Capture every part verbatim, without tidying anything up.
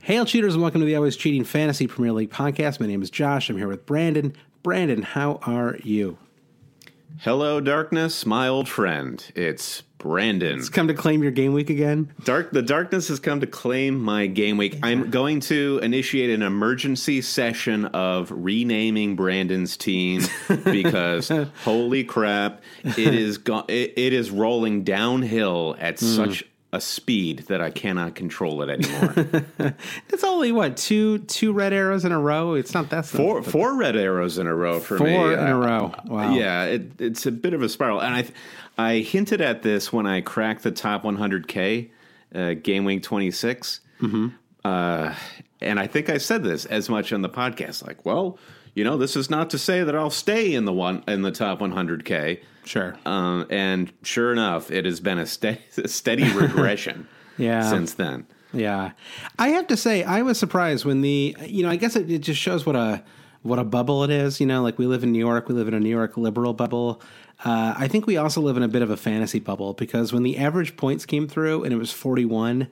Hail cheaters and welcome to the Always Cheating Fantasy Premier League podcast. My name is Josh. I'm here with Brandon. Brandon, how are you? Hello, darkness, my old friend. It's Brandon. It's come to claim your game week again? Dark. The darkness has come to claim my game week. Yeah. I'm going to initiate an emergency session of renaming Brandon's team because holy crap, it is go- it, it is rolling downhill at mm. such a speed that I cannot control it anymore. It's only what two two red arrows in a row. It's not that simple. Four four red arrows in a row for four me. Four in I, a row. Wow. Yeah, it, it's a bit of a spiral. And I I hinted at this when I cracked the top one hundred K uh, game week twenty-six. Mm-hmm. Uh, and I think I said this as much on the podcast. Like, well, you know, this is not to say that I'll stay in the one in the top one hundred K. Sure. Um, and sure enough, it has been a, ste- a steady regression yeah. since then. Yeah. I have to say, I was surprised when the, you know, I guess it, it just shows what a what a bubble it is. You know, like we live in New York. We live in a New York liberal bubble. Uh, I think we also live in a bit of a fantasy bubble because when the average points came through and it was forty-one,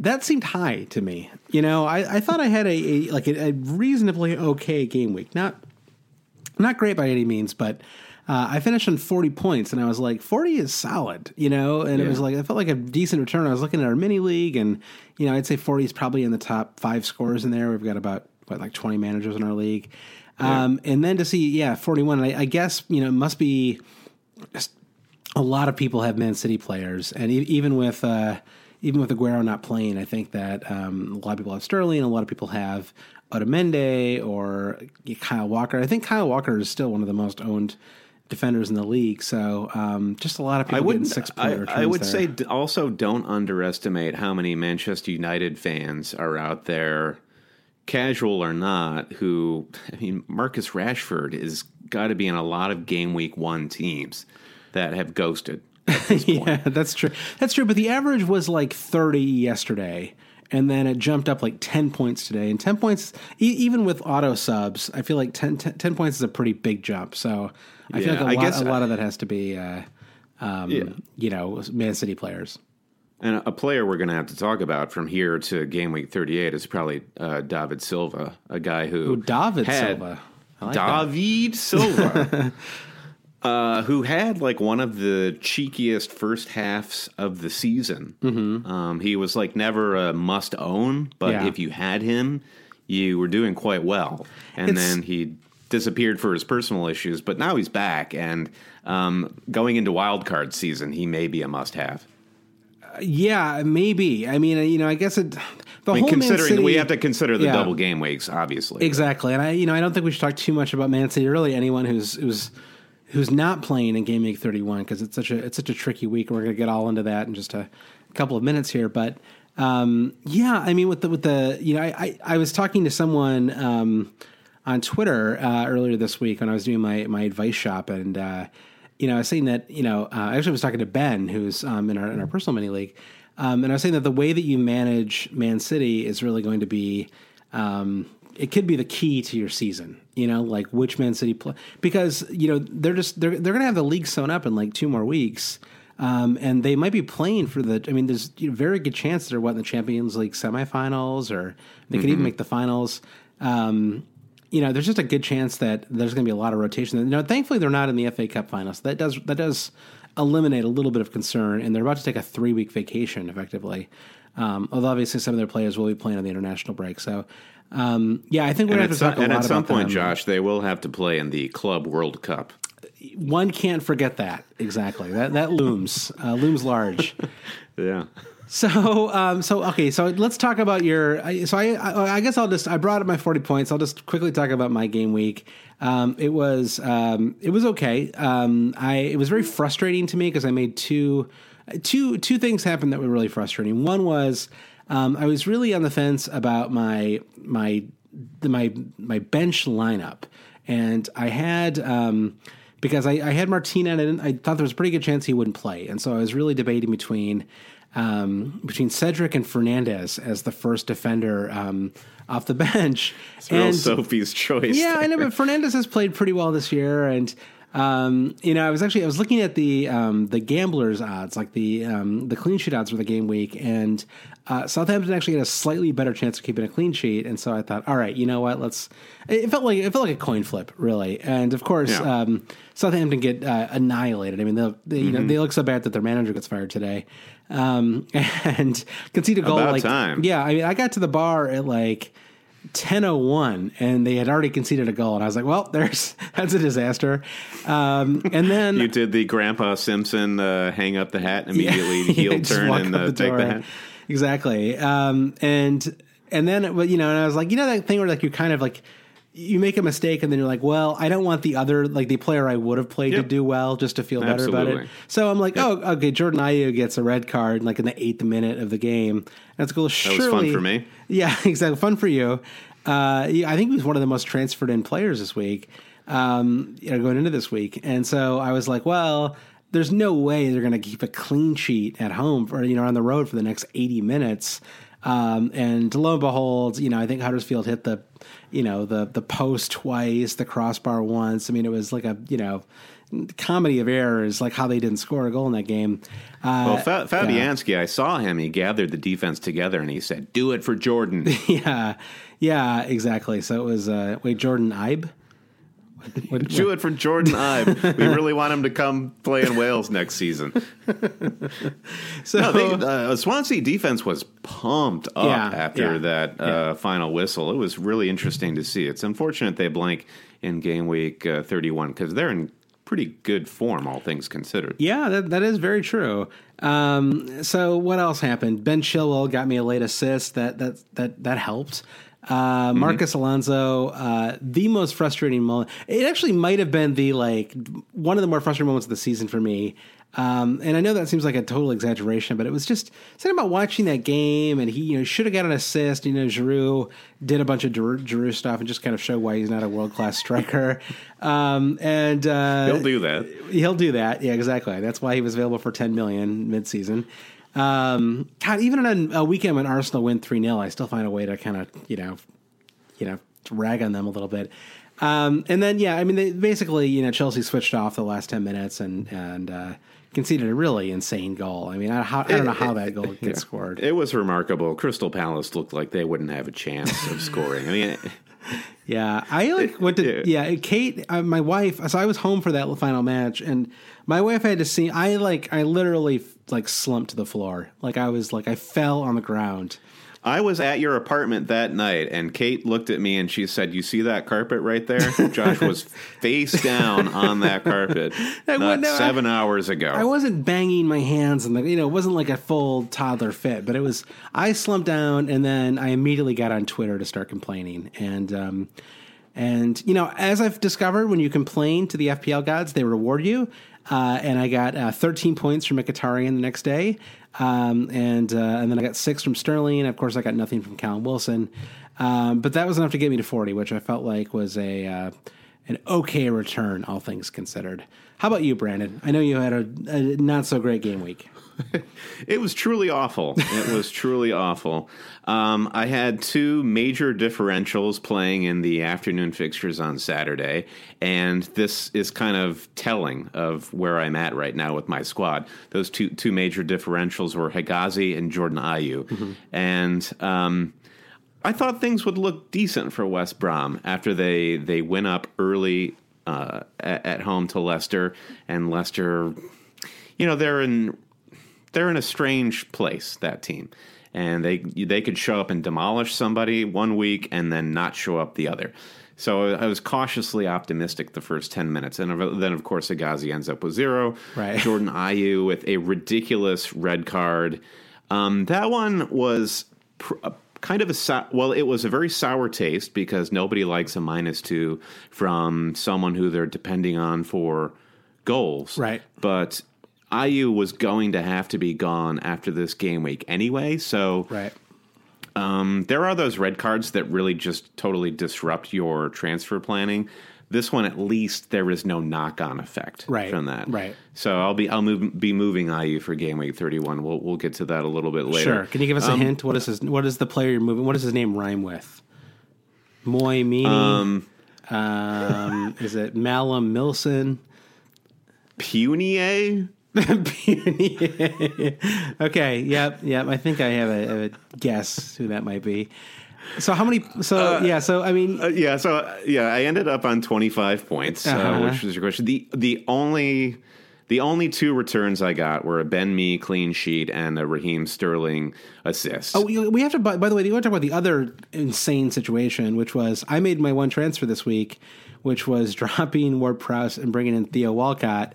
that seemed high to me. You know, I, I thought I had a, a like a, a reasonably okay game week. Not not great by any means, but uh, I finished on forty points, and I was like, forty is solid, you know? And yeah. it was like, I felt like a decent return. I was looking at our mini league, and, you know, I'd say forty is probably in the top five scores in there. We've got about, what, like twenty managers in our league. Yeah. Um, and then to see, yeah, forty-one, and I, I guess, you know, it must be just a lot of people have Man City players, and e- even with... Uh, Even with Aguero not playing, I think that um, a lot of people have Sterling. A lot of people have Otamendi or Kyle Walker. I think Kyle Walker is still one of the most owned defenders in the league. So um, just a lot of people getting six-player returns. I, I would there. say also don't underestimate how many Manchester United fans are out there, casual or not, who, I mean, Marcus Rashford has got to be in a lot of game week one teams that have ghosted. Yeah, that's true. That's true. But the average was like thirty yesterday, and then it jumped up like ten points today. And ten points, e- even with auto subs, I feel like ten, ten, ten points is a pretty big jump. So I yeah, feel like a, I lot, guess, a lot of that has to be, uh, um, yeah. you know, Man City players. And a player we're going to have to talk about from here to game week thirty-eight is probably uh, David Silva, a guy who Ooh, David Silva. I like David that. Silva. Uh, who had like one of the cheekiest first halves of the season. Mm-hmm. Um, he was like never a must own, but yeah. if you had him, you were doing quite well. And it's... then he disappeared for his personal issues, but now he's back. And um, going into wildcard season, he may be a must have. Uh, yeah, maybe. I mean, you know, I guess it. The I mean, whole considering Man City, we have to consider the yeah, double game weeks, obviously. Exactly, but. and I, you know, I don't think we should talk too much about Man City. Really, anyone who's who's. who's not playing in Game Week thirty-one because it's such a it's such a tricky week. And we're going to get all into that in just a couple of minutes here. But um, yeah, I mean, with the with the you know, I I, I was talking to someone um, on Twitter uh, earlier this week when I was doing my my advice shop, and uh, you know, I was saying that, you know, uh, I actually was talking to Ben, who's um, in our in our personal mini league, um, and I was saying that the way that you manage Man City is really going to be, um, it could be the key to your season. You know, like which Man City play, because you know they're just they're they're going to have the league sewn up in like two more weeks, um, and they might be playing for the. I mean, there's a very good chance that they're what in the Champions League semifinals, or they could mm-hmm. even make the finals. Um, You know, there's just a good chance that there's going to be a lot of rotation. You know, thankfully they're not in the F A Cup finals. That does that does eliminate a little bit of concern, and they're about to take a three week vacation effectively. Um, although obviously some of their players will be playing on the international break. So um, yeah, I think we're going to have to talk a lot about them. And at some point, Josh, they will have to play in the Club World Cup. One can't forget that exactly. That that looms uh, looms large. Yeah. So, um, so okay, so let's talk about your, so I, I, I guess I'll just, I brought up my forty points. I'll just quickly talk about my game week. Um, it was, um, it was okay. Um, I, it was very frustrating to me because I made two, two, two things happen that were really frustrating. One was, um, I was really on the fence about my, my, my, my bench lineup, and I had, um, because I, I had Martina and I, didn't, I thought there was a pretty good chance he wouldn't play. And so I was really debating between, Um, between Cedric and Fernandez as the first defender um, off the bench. It's real and, Sophie's choice. Yeah, there. I know, but Fernandez has played pretty well this year. And, um, you know, I was actually, I was looking at the um, the gamblers odds, like the um, the clean sheet odds for the game week. And uh, Southampton actually had a slightly better chance of keeping a clean sheet. And so I thought, all right, you know what, let's, it felt like, it felt like a coin flip, really. And of course, yeah. um, Southampton get uh, annihilated. I mean, they, you mm-hmm. know, they look so bad that their manager gets fired today. Um, and conceded a goal. About like, time. Yeah. I mean, I got to the bar at like ten oh one and they had already conceded a goal. And I was like, well, there's, that's a disaster. Um, and then you did the Grandpa Simpson, uh, hang up the hat and immediately yeah, heel yeah, turn and uh, the take the hat. Exactly. Um, and, and then, it, you know, and I was like, you know, that thing where like, you kind of like, you make a mistake and then you're like, well, I don't want the other, like the player I would have played yep. to do well just to feel Absolutely. better about it. So I'm like, yep. oh, okay, Jordan Ayew gets a red card like in the eighth minute of the game. That's cool. Surely, that was fun for me. Yeah, exactly. Fun for you. Uh, yeah, I think he was one of the most transferred in players this week, um, you know, going into this week. And so I was like, well, there's no way they're going to keep a clean sheet at home or, you know, on the road for the next eighty minutes. Um, and lo and behold, you know, I think Huddersfield hit the, you know, the, the post twice, the crossbar once. I mean, it was like a, you know, comedy of errors, like how they didn't score a goal in that game. Uh, well, Fa- Fabianski, yeah. I saw him, he gathered the defense together and he said, do it for Jordan. yeah. Yeah, exactly. So it was, uh, wait, Jordan Ibe. What, what, do it for Jordan Ibe. We really want him to come play in Wales next season. So no, they, uh, Swansea defense was pumped up yeah, after yeah, that yeah. Uh, final whistle. It was really interesting to see. It's unfortunate they blank in game week uh, thirty-one because they're in pretty good form, all things considered. Yeah, that, that is very true. Um, so what else happened? Ben Chilwell got me a late assist. That that that that helped. Uh, Marcus mm-hmm. Alonso, uh, the most frustrating moment. It actually might have been the like one of the more frustrating moments of the season for me. Um, and I know that seems like a total exaggeration, but it was just something about watching that game. And he, you know, should have got an assist. You know, Giroud did a bunch of Giroud, Giroud stuff and just kind of show why he's not a world class striker. Um, and uh, he'll do that. He'll do that. Yeah, exactly. That's why he was available for ten million mid season. Um, God, even on a, a weekend when Arsenal win three nil, I still find a way to kind of, you know, you know, rag on them a little bit. Um, and then, yeah, I mean, they basically, you know, Chelsea switched off the last ten minutes and, and, uh, conceded a really insane goal. I mean, I, how, I don't know how that goal gets yeah. scored. It was remarkable. Crystal Palace looked like they wouldn't have a chance of scoring. I mean, it, yeah, I like went to yeah. yeah Kate, uh, my wife. So I was home for that final match, and my wife had to see. I like I literally like slumped to the floor. Like I was like I fell on the ground. I was at your apartment that night, and Kate looked at me and she said, "You see that carpet right there? Josh was face down on that carpet not no, seven I, hours ago." I wasn't banging my hands, and you know, it wasn't like a full toddler fit, but it was. I slumped down, and then I immediately got on Twitter to start complaining, and um, and you know, as I've discovered, when you complain to the F P L gods, they reward you. Uh, and I got uh, thirteen points from Mkhitaryan the next day. Um, and uh, and then I got six from Sterling. And of course, I got nothing from Callum Wilson. Um, but that was enough to get me to forty, which I felt like was a uh, an okay return, all things considered. How about you, Brandon? I know you had a, a not-so-great game week. It was truly awful. It was truly awful. Um, I had two major differentials playing in the afternoon fixtures on Saturday, and this is kind of telling of where I'm at right now with my squad. Those two two major differentials were Hegazi and Jordan Ayew. Mm-hmm. And um, I thought things would look decent for West Brom after they, they went up early uh, at, at home to Leicester, and Leicester, you know, they're in... They're in a strange place, that team, and they they could show up and demolish somebody one week and then not show up the other. So I was cautiously optimistic the first ten minutes, and then, of course, Hegazi ends up with zero. Right. Jordan Ayew with a ridiculous red card. Um, that one was pr- kind of a – well, it was a very sour taste because nobody likes a minus two from someone who they're depending on for goals. Right. But – Ayew was going to have to be gone after this game week anyway, so right. um, there are those red cards that really just totally disrupt your transfer planning. This one, at least, there is no knock-on effect right. from that. Right. So I'll be I'll move, be moving Ayew for game week thirty-one. We'll we'll get to that a little bit later. Sure. Can you give us um, a hint? What is his? What is the player you're moving? What does his name rhyme with? Moy Meany. Um, um, is it Malum Milson? Punier. Okay. Yep. Yep. I think I have a, have a guess who that might be. So how many? So uh, yeah. So I mean. Uh, yeah. So uh, yeah. I ended up on twenty-five points, uh-huh. uh, which was your question. the The only the only two returns I got were a Ben Mee clean sheet and a Raheem Sterling assist. Oh, we have to. By, by the way, you want to talk about the other insane situation, which was I made my one transfer this week, which was dropping Ward-Prowse and bringing in Theo Walcott,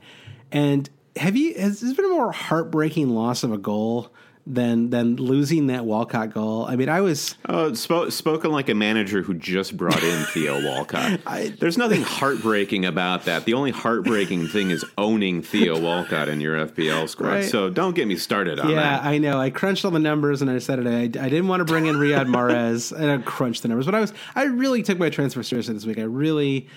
and. Have you? Has there been a more heartbreaking loss of a goal than than losing that Walcott goal? I mean, I was uh, spoke, spoken like a manager who just brought in Theo Walcott. I, There's nothing heartbreaking about that. The only heartbreaking thing is owning Theo Walcott in your F P L squad. Right. So don't get me started on yeah, that. Yeah, I know. I crunched all the numbers and I decided I, I didn't want to bring in Riyad Mahrez and I crunched the numbers. But I was I really took my transfer seriously this week. I really.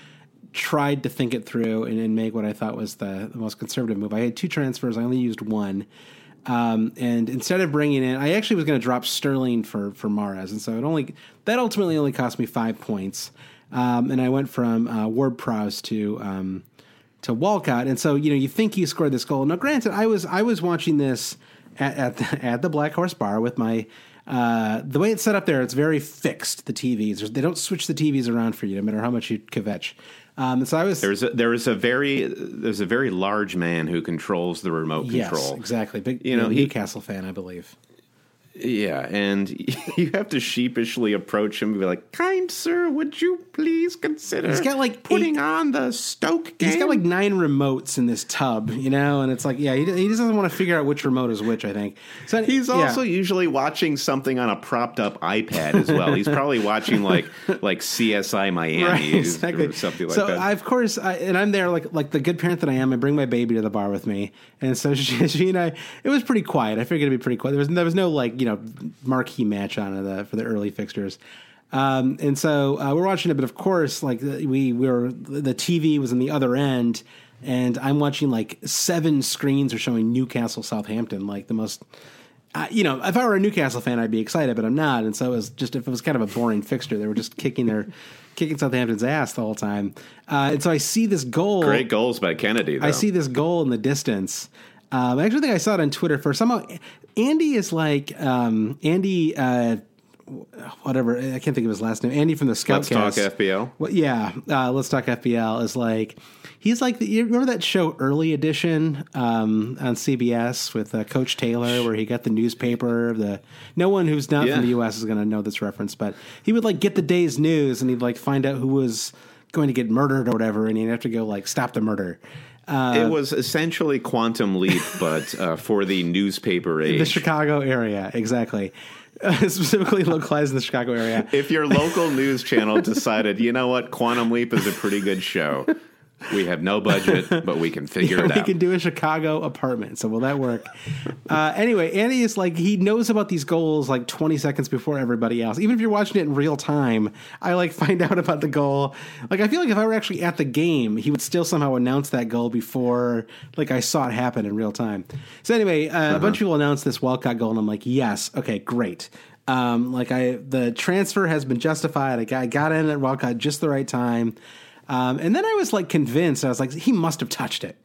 Tried to think it through and, and make what I thought was the, the most conservative move. I had two transfers. I only used one. Um, and instead of bringing in, I actually was going to drop Sterling for, for Mahrez. And so it only, that ultimately only cost me five points. Um, and I went from uh, Ward-Prowse to, um, to Walcott. And so, you know, you think you scored this goal. Now, granted, I was, I was watching this at, at the, at the Black Horse Bar with my, Uh, the way it's set up there, it's very fixed. The T Vs, they don't switch the T Vs around for you, no matter how much you kvetch. Um, so I was there's a, there is a very there's a very large man who controls the remote yes, control. Yes, exactly. Big, you know, Newcastle fan, I believe. Yeah, and you have to sheepishly approach him and be like, "Kind sir, would you please consider?" He's got like putting eight, on the Stoke game. He's got like nine remotes in this tub, you know, and it's like, yeah, he, he just doesn't want to figure out which remote is which. I think so. He's yeah. also usually watching something on a propped up iPad as well. He's probably watching like like C S I Miami right, exactly. or something like so that. So of course, I, and I'm there like like the good parent that I am. I bring my baby to the bar with me, and so she, she and I. It was pretty quiet. I figured it'd be pretty quiet. There was there was no like you know. Know, marquee match on the for the early fixtures, um, and so uh, we're watching it. But of course, like we, we were, the T V was in the other end, and I'm watching like seven screens are showing Newcastle Southampton, like the most. Uh, you know, if I were a Newcastle fan, I'd be excited, but I'm not, and so it was just if it was kind of a boring fixture. They were just kicking their. Kicking Southampton's ass the whole time, uh, and so I see this goal. Great goals by Kennedy. Though. I see this goal in the distance. Um, I actually think I saw it on Twitter for somehow. Andy is like um, Andy, uh, whatever. I can't think of his last name. Andy from the Scoutcast. Let's Talk F B L. Well, yeah, uh, Let's Talk F B L is like he's like the, you remember that show Early Edition um, on C B S with uh, Coach Taylor, where he got the newspaper. The no one who's not yeah. from the U S is going to know this reference, but he would like get the day's news and he'd like find out who was going to get murdered or whatever, and he'd have to go like stop the murder. Uh, it was essentially Quantum Leap, but uh, for the newspaper age. The Chicago area, exactly. Uh, specifically localized in the Chicago area. If your local news channel decided, you know what, Quantum Leap is a pretty good show, We have no budget, but we can figure yeah, it out. We can do a Chicago apartment. So will that work? Uh, anyway, Andy is like, he knows about these goals like twenty seconds before everybody else. Even if you're watching it in real time, I like find out about the goal. Like, I feel like if I were actually at the game, he would still somehow announce that goal before like I saw it happen in real time. So anyway, uh, uh-huh. a bunch of people announced this Walcott goal and I'm like, yes. Okay, great. Um, like I, the transfer has been justified. I got, I got in at Walcott just the right time. Um, and then I was like convinced, I was like, he must have touched it,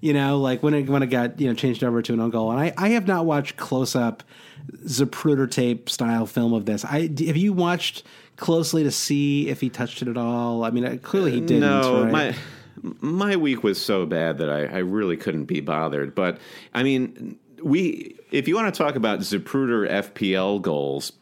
you know, like when it, when it got, you know, changed over to an own goal. And I, I have not watched close up Zapruder tape style film of this. I, have you watched closely to see if he touched it at all? I mean, clearly he didn't. No, right? my, my week was so bad that I, I really couldn't be bothered. But I mean, we, if you want to talk about Zapruder F P L goals,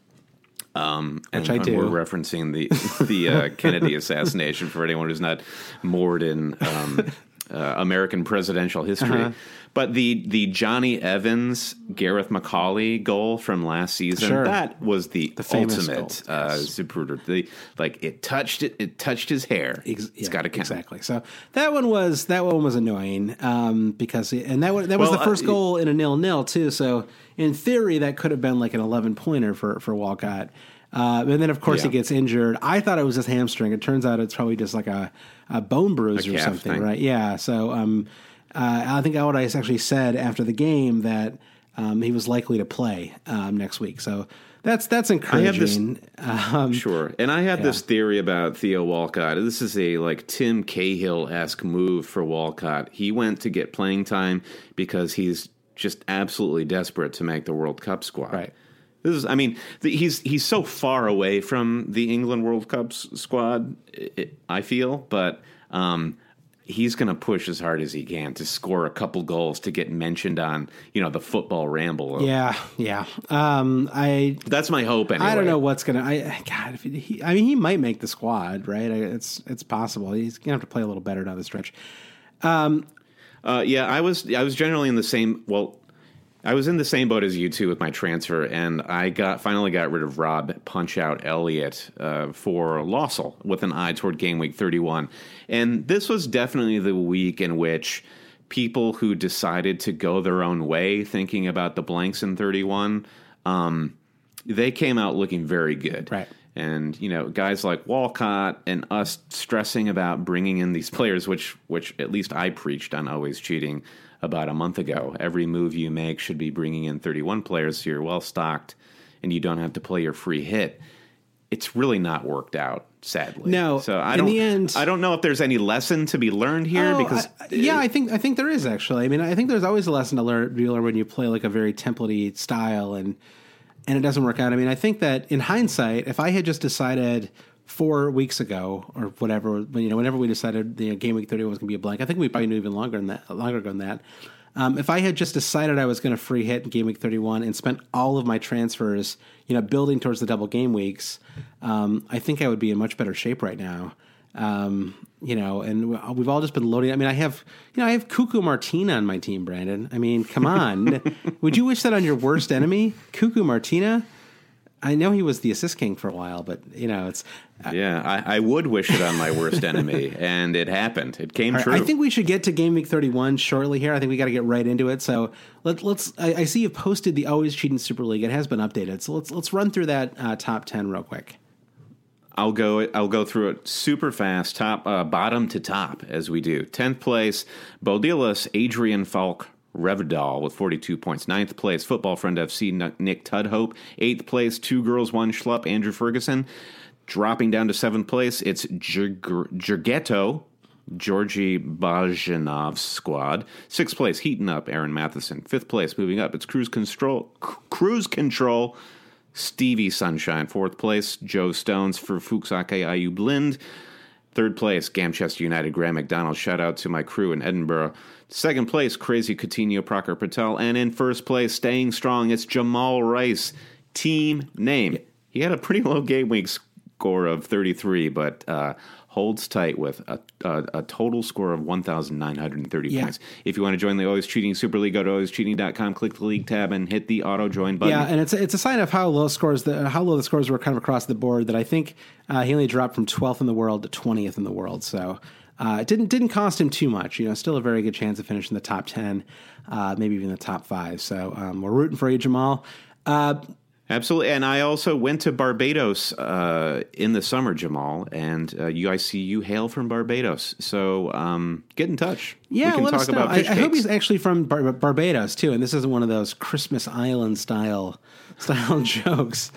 Um, and Which I do. We're referencing the the uh, Kennedy assassination for anyone who's not moored in um, uh, American presidential history. Uh-huh. But the the Johnny Evans, Gareth McCauley goal from last season, sure. that was the, the ultimate uh, yes. Zapruder. The, like it touched it, it touched his hair. Ex- it's yeah, got to count. Exactly. So that one was that one was annoying um, because it, and that one, that was well, the first uh, goal in a nil-nil too. So in theory, that could have been like an eleven pointer for for Walcott. Uh, and then, of course, yeah. he gets injured. I thought it was his hamstring. It turns out it's probably just like a, a bone bruise a or something, thing. right? Yeah. So um, uh, I think what I actually said after the game that um, he was likely to play um, next week. So that's that's encouraging. I have this, um, sure. And I had yeah. this theory about Theo Walcott. This is a like Tim Cahill-esque move for Walcott. He went to get playing time because he's just absolutely desperate to make the World Cup squad. Right. This is, I mean, the, he's he's so far away from the England World Cup squad, it, it, I feel, but um, he's going to push as hard as he can to score a couple goals to get mentioned on, you know, the Football Ramble. Of, yeah, yeah. Um, I that's my hope. Anyway, I don't know what's going to. I God, if he, I mean, he might make the squad, right? It's it's possible. He's going to have to play a little better down the stretch. Um, uh, yeah, I was I was generally in the same. Well. I was in the same boat as you two with my transfer, and I got finally got rid of Rob Punch-Out Elliott uh, for Lossell with an eye toward game week thirty-one. And this was definitely the week in which people who decided to go their own way, thinking about the blanks in thirty-one, um, they came out looking very good. Right. And, you know, guys like Walcott and us stressing about bringing in these players, which which at least I preached on Always Cheating about a month ago. Every move you make should be bringing in thirty-one players so you're well-stocked and you don't have to play your free hit. It's really not worked out, sadly. No, so I in don't, the end... I don't know if there's any lesson to be learned here. Oh, because I, Yeah, it, I think I think there is, actually. I mean, I think there's always a lesson to learn, to learn when you play like a very template-y style and and it doesn't work out. I mean, I think that in hindsight, if I had just decided four weeks ago or whatever, you know, whenever we decided the you know, game week thirty-one was going to be a blank, I think we probably knew even longer than that, longer ago than that. Um, if I had just decided I was going to free hit in game week thirty-one and spent all of my transfers, you know, building towards the double game weeks, um, I think I would be in much better shape right now. Um, you know, and we've all just been loading. I mean, I have, you know, I have Cuckoo Martina on my team, Brandon. I mean, come on. Would you wish that on your worst enemy, Cuckoo Martina? I know he was the assist king for a while, but, you know, it's... Uh, yeah, I, I would wish it on my worst enemy, and it happened. It came right, true. I think we should get to Game Week thirty-one shortly here. I think we got to get right into it. So let, let's... I, I see you've posted the Always Cheating Super League. It has been updated. So let's let's run through that uh, top ten real quick. I'll go I'll go through it super fast, top uh, bottom to top, as we do. tenth place, Bodillas, Adrian Falk, Revedal with forty-two points. ninth place, Football Friend F C, Nick Tudhope. eighth place, Two Girls, One Schlup, Andrew Ferguson. Dropping down to seventh place, it's Giorgetto, Georgi Bajanov's squad. sixth place, Heating Up, Aaron Matheson. fifth place, moving up, it's Cruise Control, C- Cruise Control, Stevie Sunshine. fourth place, Joe Stones for Fuxake Ayu Blind. third place, Gamchester United, Graham McDonald. Shout out to my crew in Edinburgh. second place, Crazy Coutinho, Prakash Patel. And in first place, staying strong, it's Jamal Rice. Team name. He had a pretty low game week score of thirty-three, but uh, holds tight with a, a, a total score of one thousand nine hundred thirty yeah. points. If you want to join the Always Cheating Super League, go to always cheating dot com, click the league tab, and hit the auto join button. Yeah, and it's a, it's a sign of how low scores the how low the scores were kind of across the board that I think uh, he only dropped from twelfth in the world to twentieth in the world. So Uh, it didn't didn't cost him too much. You know, still a very good chance of finishing the top ten, uh, maybe even the top five. So um, we're rooting for you, Jamal. Uh, Absolutely. And I also went to Barbados uh, in the summer, Jamal, and uh, you, I see you hail from Barbados. So um, get in touch. Yeah, we can let talk us know. About fish I, I hope he's actually from Bar- Barbados, too. And this isn't one of those Christmas Island style style jokes.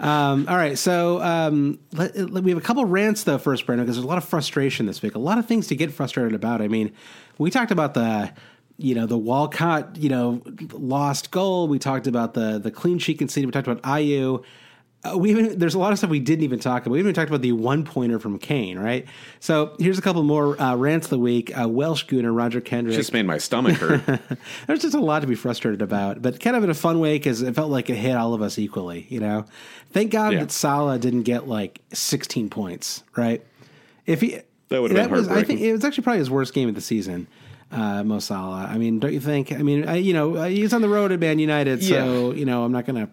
Um, all right. So um, let, let, we have a couple rants, though, first, Brandon, because there's a lot of frustration this week, a lot of things to get frustrated about. I mean, we talked about the... You know, the Walcott, you know, lost goal. We talked about the the clean sheet conceded. We talked about Ayew. Uh, we even, there's a lot of stuff we didn't even talk about. We even talked about the one-pointer from Kane, right? So here's a couple more uh, rants of the week. Uh, Welsh Gooner, Roger Kendrick. Just made my stomach hurt. There's just a lot to be frustrated about, but kind of in a fun way because it felt like it hit all of us equally, you know? Thank God yeah. that Salah didn't get, like, sixteen points, right? If he That would have been heartbreaking. Was, I think it was actually probably his worst game of the season. Uh, Mo Salah. I mean, don't you think? I mean, I, you know, he's on the road at Man United, so yeah. you know, I'm not gonna,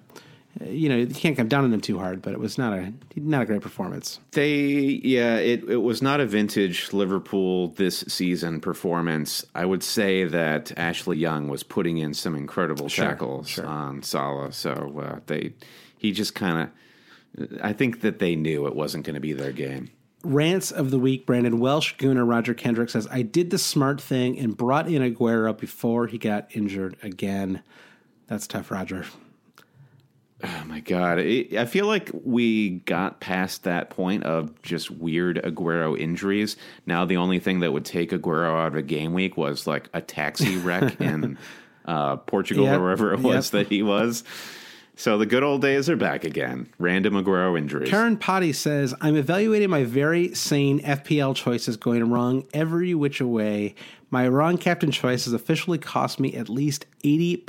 you know, you can't come down on him too hard. But it was not a not a great performance. They, yeah, it it was not a vintage Liverpool this season performance. I would say that Ashley Young was putting in some incredible sure, tackles sure. on Salah. So uh, they, he just kind of, I think that they knew it wasn't going to be their game. Rants of the week, Brandon. Welsh Gooner, Roger Kendrick says, I did the smart thing and brought in Aguero before he got injured again. That's tough, Roger. Oh, my God. It, I feel like we got past that point of just weird Aguero injuries. Now the only thing that would take Aguero out of a game week was like a taxi wreck in uh, Portugal yep, or wherever it was yep. that he was. So the good old days are back again. Random Aguero injuries. Karen Potty says, I'm evaluating my very sane F P L choices going wrong every which way. My wrong captain choice has officially cost me at least eighty,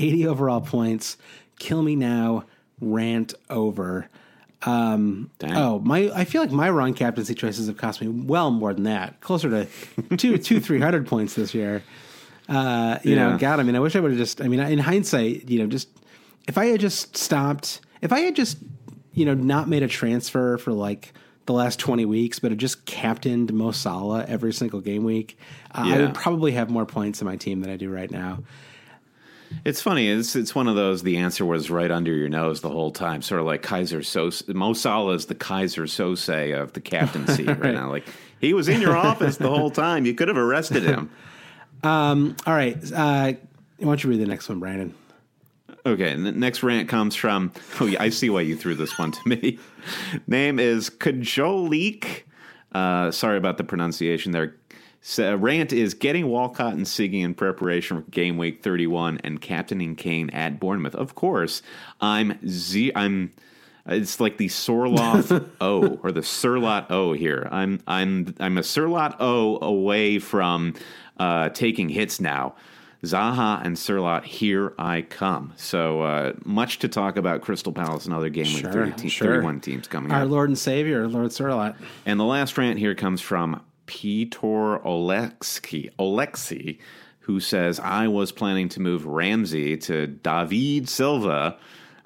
eighty overall points. Kill me now. Rant over. Um, oh, my! I feel like my wrong captaincy choices have cost me well more than that. Closer to two, two, three hundred points this year. Uh, you yeah. know, God, I mean, I wish I would have just, I mean, in hindsight, you know, just... If I had just stopped, if I had just, you know, not made a transfer for like the last twenty weeks, but had just captained Mo Salah every single game week, uh, yeah. I would probably have more points in my team than I do right now. It's funny. It's it's one of those. The answer was right under your nose the whole time. Sort of like Kaiser Sose. Mo Salah is the Kaiser Sose of the captaincy right. right now. Like he was in your office the whole time. You could have arrested him. um. All right. Uh, why don't you read the next one, Brandon? Okay, and the next rant comes from... Oh, yeah, I see why you threw this one to me. Name is Kajolik. Uh, sorry about the pronunciation there. So, rant is getting Walcott and Siggy in preparation for game week thirty-one and captaining Kane at Bournemouth. Of course, I'm... Z- I'm it's like the Sorloth O, or the Surlot O here. I'm I'm I'm a Surlot O away from uh, taking hits now. Zaha and Sirlot, here I come. So uh, much to talk about Crystal Palace and other game week sure, thirty te- sure. thirty-one teams coming Our up. Our Lord and Savior, Lord Sirlot. And the last rant here comes from Peter Oleksky, Oleksy, who says, I was planning to move Ramsey to David Silva,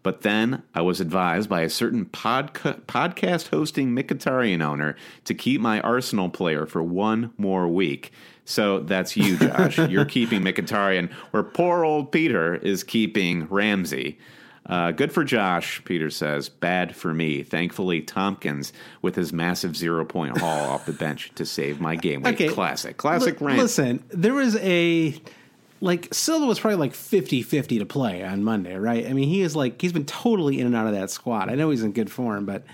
but then I was advised by a certain podca- podcast hosting Mkhitaryan owner to keep my Arsenal player for one more week. So that's you, Josh. You're keeping Mkhitaryan, where poor old Peter is keeping Ramsey. Uh, good for Josh, Peter says. Bad for me. Thankfully, Tompkins with his massive zero-point haul off the bench to save my game week. Okay. Classic. Classic L- rant. Listen, there was a... Like, Silva was probably like fifty-fifty to play on Monday, right? I mean, he is like... He's been totally in and out of that squad. I know he's in good form, but...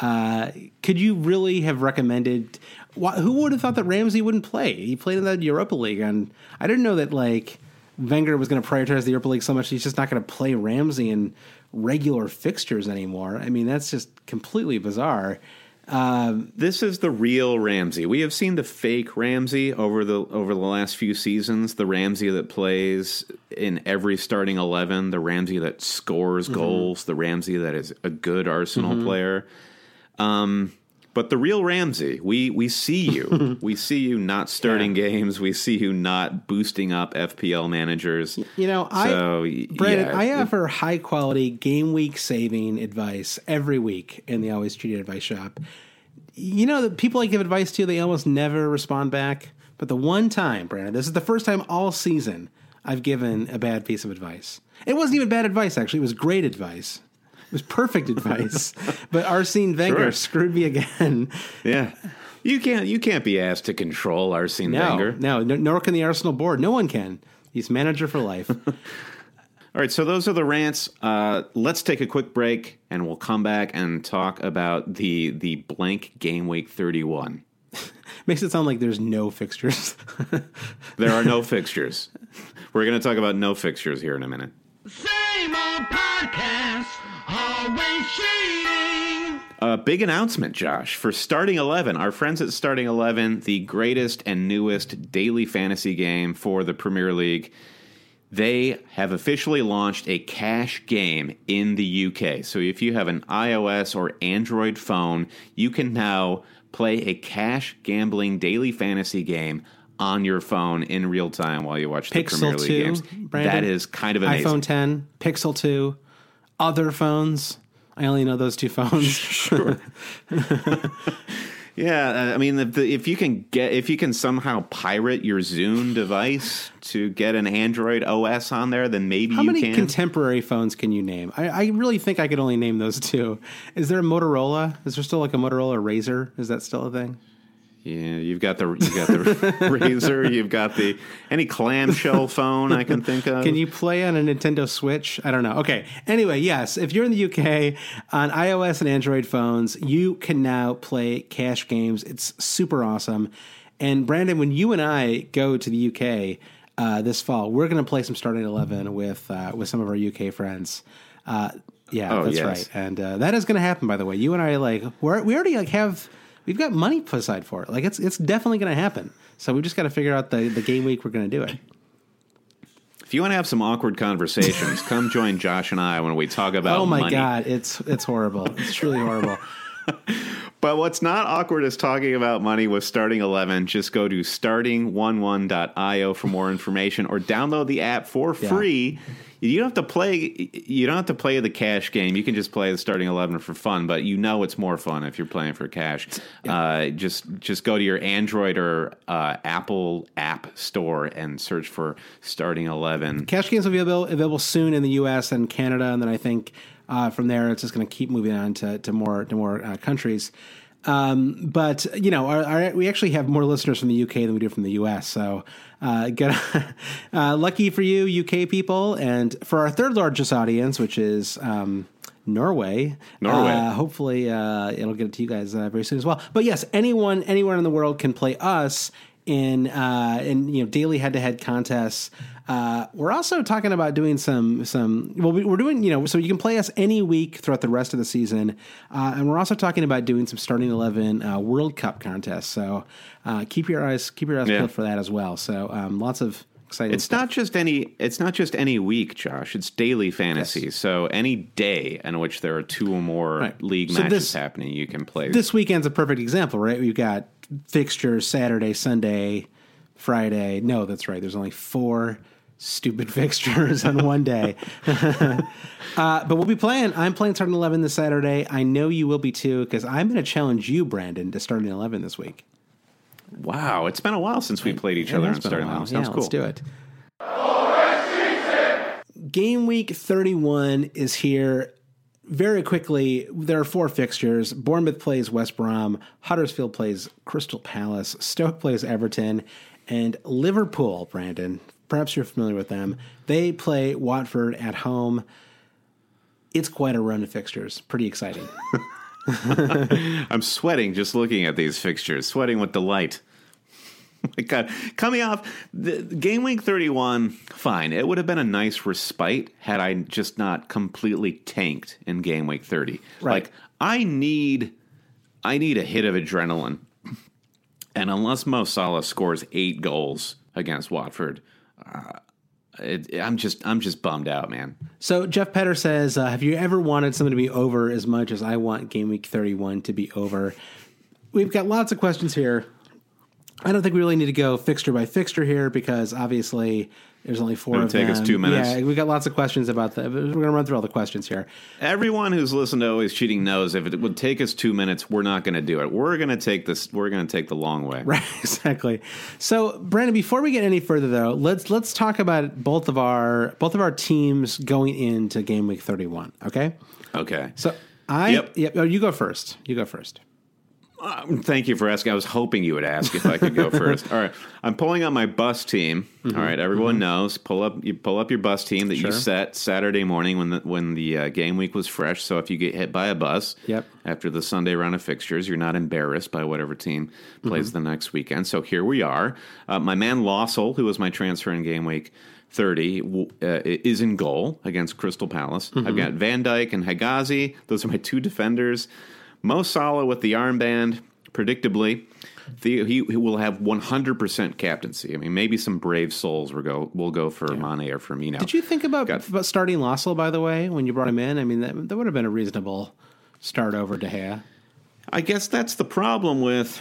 Uh, could you really have recommended? Wh- who would have thought that Ramsey wouldn't play? He played in the Europa League, and I didn't know that like Wenger was going to prioritize the Europa League so much. He's just not going to play Ramsey in regular fixtures anymore. I mean, that's just completely bizarre. Um, this is the real Ramsey. We have seen the fake Ramsey over the over the last few seasons. The Ramsey that plays in every starting eleven. The Ramsey that scores mm-hmm. goals. The Ramsey that is a good Arsenal mm-hmm. player. Um, but the real Ramsey, we, we see you, we see you not starting yeah. games. We see you not boosting up F P L managers. You know, so, I, Brandon, yeah. I offer high quality game week saving advice every week in the Always Treated Advice Shop. you know, the people I give advice to, they almost never respond back. But the one time, Brandon, this is the first time all season I've given a bad piece of advice. It wasn't even bad advice, actually. It was great advice. It was perfect advice. But Arsene Wenger sure. screwed me again. Yeah. You can't you can't be asked to control Arsene no, Wenger. No, no, nor can the Arsenal board. No one can. He's manager for life. All right, so those are the rants. Uh, let's take a quick break, and we'll come back and talk about the the blank game week thirty-one. Makes it sound like there's no fixtures. There are no fixtures. We're going to talk about no fixtures here in a minute. Same old podcast, always cheating. A big announcement, Josh, for Starting eleven. Our friends at Starting eleven, the greatest and newest daily fantasy game for the Premier League. They have officially launched a cash game in the U K. So if you have an iOS or Android phone, you can now play a cash gambling daily fantasy game on your phone in real time while you watch the Premier League games. Brandon, that is kind of amazing. iPhone ten, Pixel two, other phones. I only know those two phones. Sure. Yeah, I mean, if, if you can get if you can somehow pirate your Zune device to get an Android O S on there, then maybe How you can. How many contemporary phones can you name? I, I really think I could only name those two. Is there a Motorola? Is there still like a Motorola Razr? Is that still a thing? Yeah, you've got the you've got the Razr. You've got the any clamshell phone I can think of. Can you play on a Nintendo Switch? I don't know. Okay. Anyway, yes, if you're in the U K on iOS and Android phones, you can now play cash games. It's super awesome. And Brandon, when you and I go to the U K uh, this fall, we're going to play some Starting eleven with uh, with some of our U K friends. Uh, yeah, oh, that's yes. right. And uh, that is going to happen. By the way, you and I like we're, we already like have. We've got money put aside for it. Like, it's it's definitely going to happen. So we've just got to figure out the, the game week we're going to do it. If you want to have some awkward conversations, come join Josh and I when we talk about money. Oh, my money. God. It's, it's horrible. It's truly horrible. But what's not awkward is talking about money with Starting eleven. Just go to starting eleven dot io for more information or download the app for yeah. free. You don't have to play. You don't have to play the cash game. You can just play the Starting eleven for fun. But you know it's more fun if you're playing for cash. Yeah. Uh, just just go to your Android or uh, Apple app store and search for Starting eleven. Cash games will be available, available soon in the U S and Canada, and then I think uh, from there it's just going to keep moving on to to more to more uh, countries. Um, but you know, our, our, we actually have more listeners from the U K than we do from the U S. So, uh, get, uh, lucky for you, U K people. And for our third largest audience, which is, um, Norway, Norway. Uh, hopefully, uh, it'll get it to you guys uh, very soon as well. But yes, anyone, anywhere in the world can play us in, uh, in, you know, daily head to head contests. Uh, we're also talking about doing some, some, well, we, we're doing, you know, so you can play us any week throughout the rest of the season. Uh, and we're also talking about doing some Starting eleven, uh, World Cup contests. So, uh, keep your eyes, keep your eyes yeah. peeled for that as well. So, um, lots of exciting It's stuff. Not just any, it's not just any week, Josh, it's daily fantasy. Yes. So any day in which there are two or more right. league so matches this, happening, you can play. This weekend's a perfect example, right? We've got fixtures, Saturday, Sunday, Friday. No, that's right. There's only four stupid fixtures on one day. uh, but we'll be playing. I'm playing Starting eleven this Saturday. I know you will be too, because I'm going to challenge you, Brandon, to Starting eleven this week. Wow. It's been a while since we played each yeah, other on Starting eleven. Sounds yeah, cool. Let's do it. Game week thirty-one is here. Very quickly, there are four fixtures. Bournemouth plays West Brom. Huddersfield plays Crystal Palace. Stoke plays Everton. And Liverpool, Brandon, perhaps you're familiar with them, they play Watford at home. It's quite a run of fixtures. Pretty exciting. I'm sweating just looking at these fixtures, sweating with delight. My God. Coming off the, game week thirty-one, fine. It would have been a nice respite had I just not completely tanked in game week thirty. Right. Like, I need, I need a hit of adrenaline. And unless Mo Salah scores eight goals against Watford, uh, it, I'm just I'm just bummed out, man. So Jeff Petter says, uh, have you ever wanted something to be over as much as I want game week thirty-one to be over? We've got lots of questions here. I don't think we really need to go fixture by fixture here because obviously there's only four It'll of them. It'll take us two minutes. Yeah, we got lots of questions about that. We're going to run through all the questions here. Everyone who's listened to Always Cheating knows if it would take us two minutes, we're not going to do it. We're going to take this. We're going to take the long way. Right, exactly. So, Brandon, before we get any further though, let's let's talk about both of our both of our teams going into game week thirty-one. Okay. Okay. So I. Yep. yep oh, you go first. You go first. Um, thank you for asking. I was hoping you would ask if I could go first. All right. I'm pulling up my bus team. Mm-hmm. All right. Everyone mm-hmm. knows. Pull up you pull up your bus team that sure. you set Saturday morning when the when the uh, game week was fresh. So if you get hit by a bus yep. after the Sunday round of fixtures, you're not embarrassed by whatever team plays mm-hmm. the next weekend. So here we are. Uh, my man Lossell, who was my transfer in game week thirty, uh, is in goal against Crystal Palace. Mm-hmm. I've got Van Dijk and Hegazi. Those are my two defenders. Mo Salah with the armband, predictably, Theo, he, he will have one hundred percent captaincy. I mean, maybe some brave souls will go will go for yeah. Mane or Firmino. Did you think about, about starting Lossell, by the way, when you brought him in? I mean, that, that would have been a reasonable start over De Gea. I guess that's the problem with...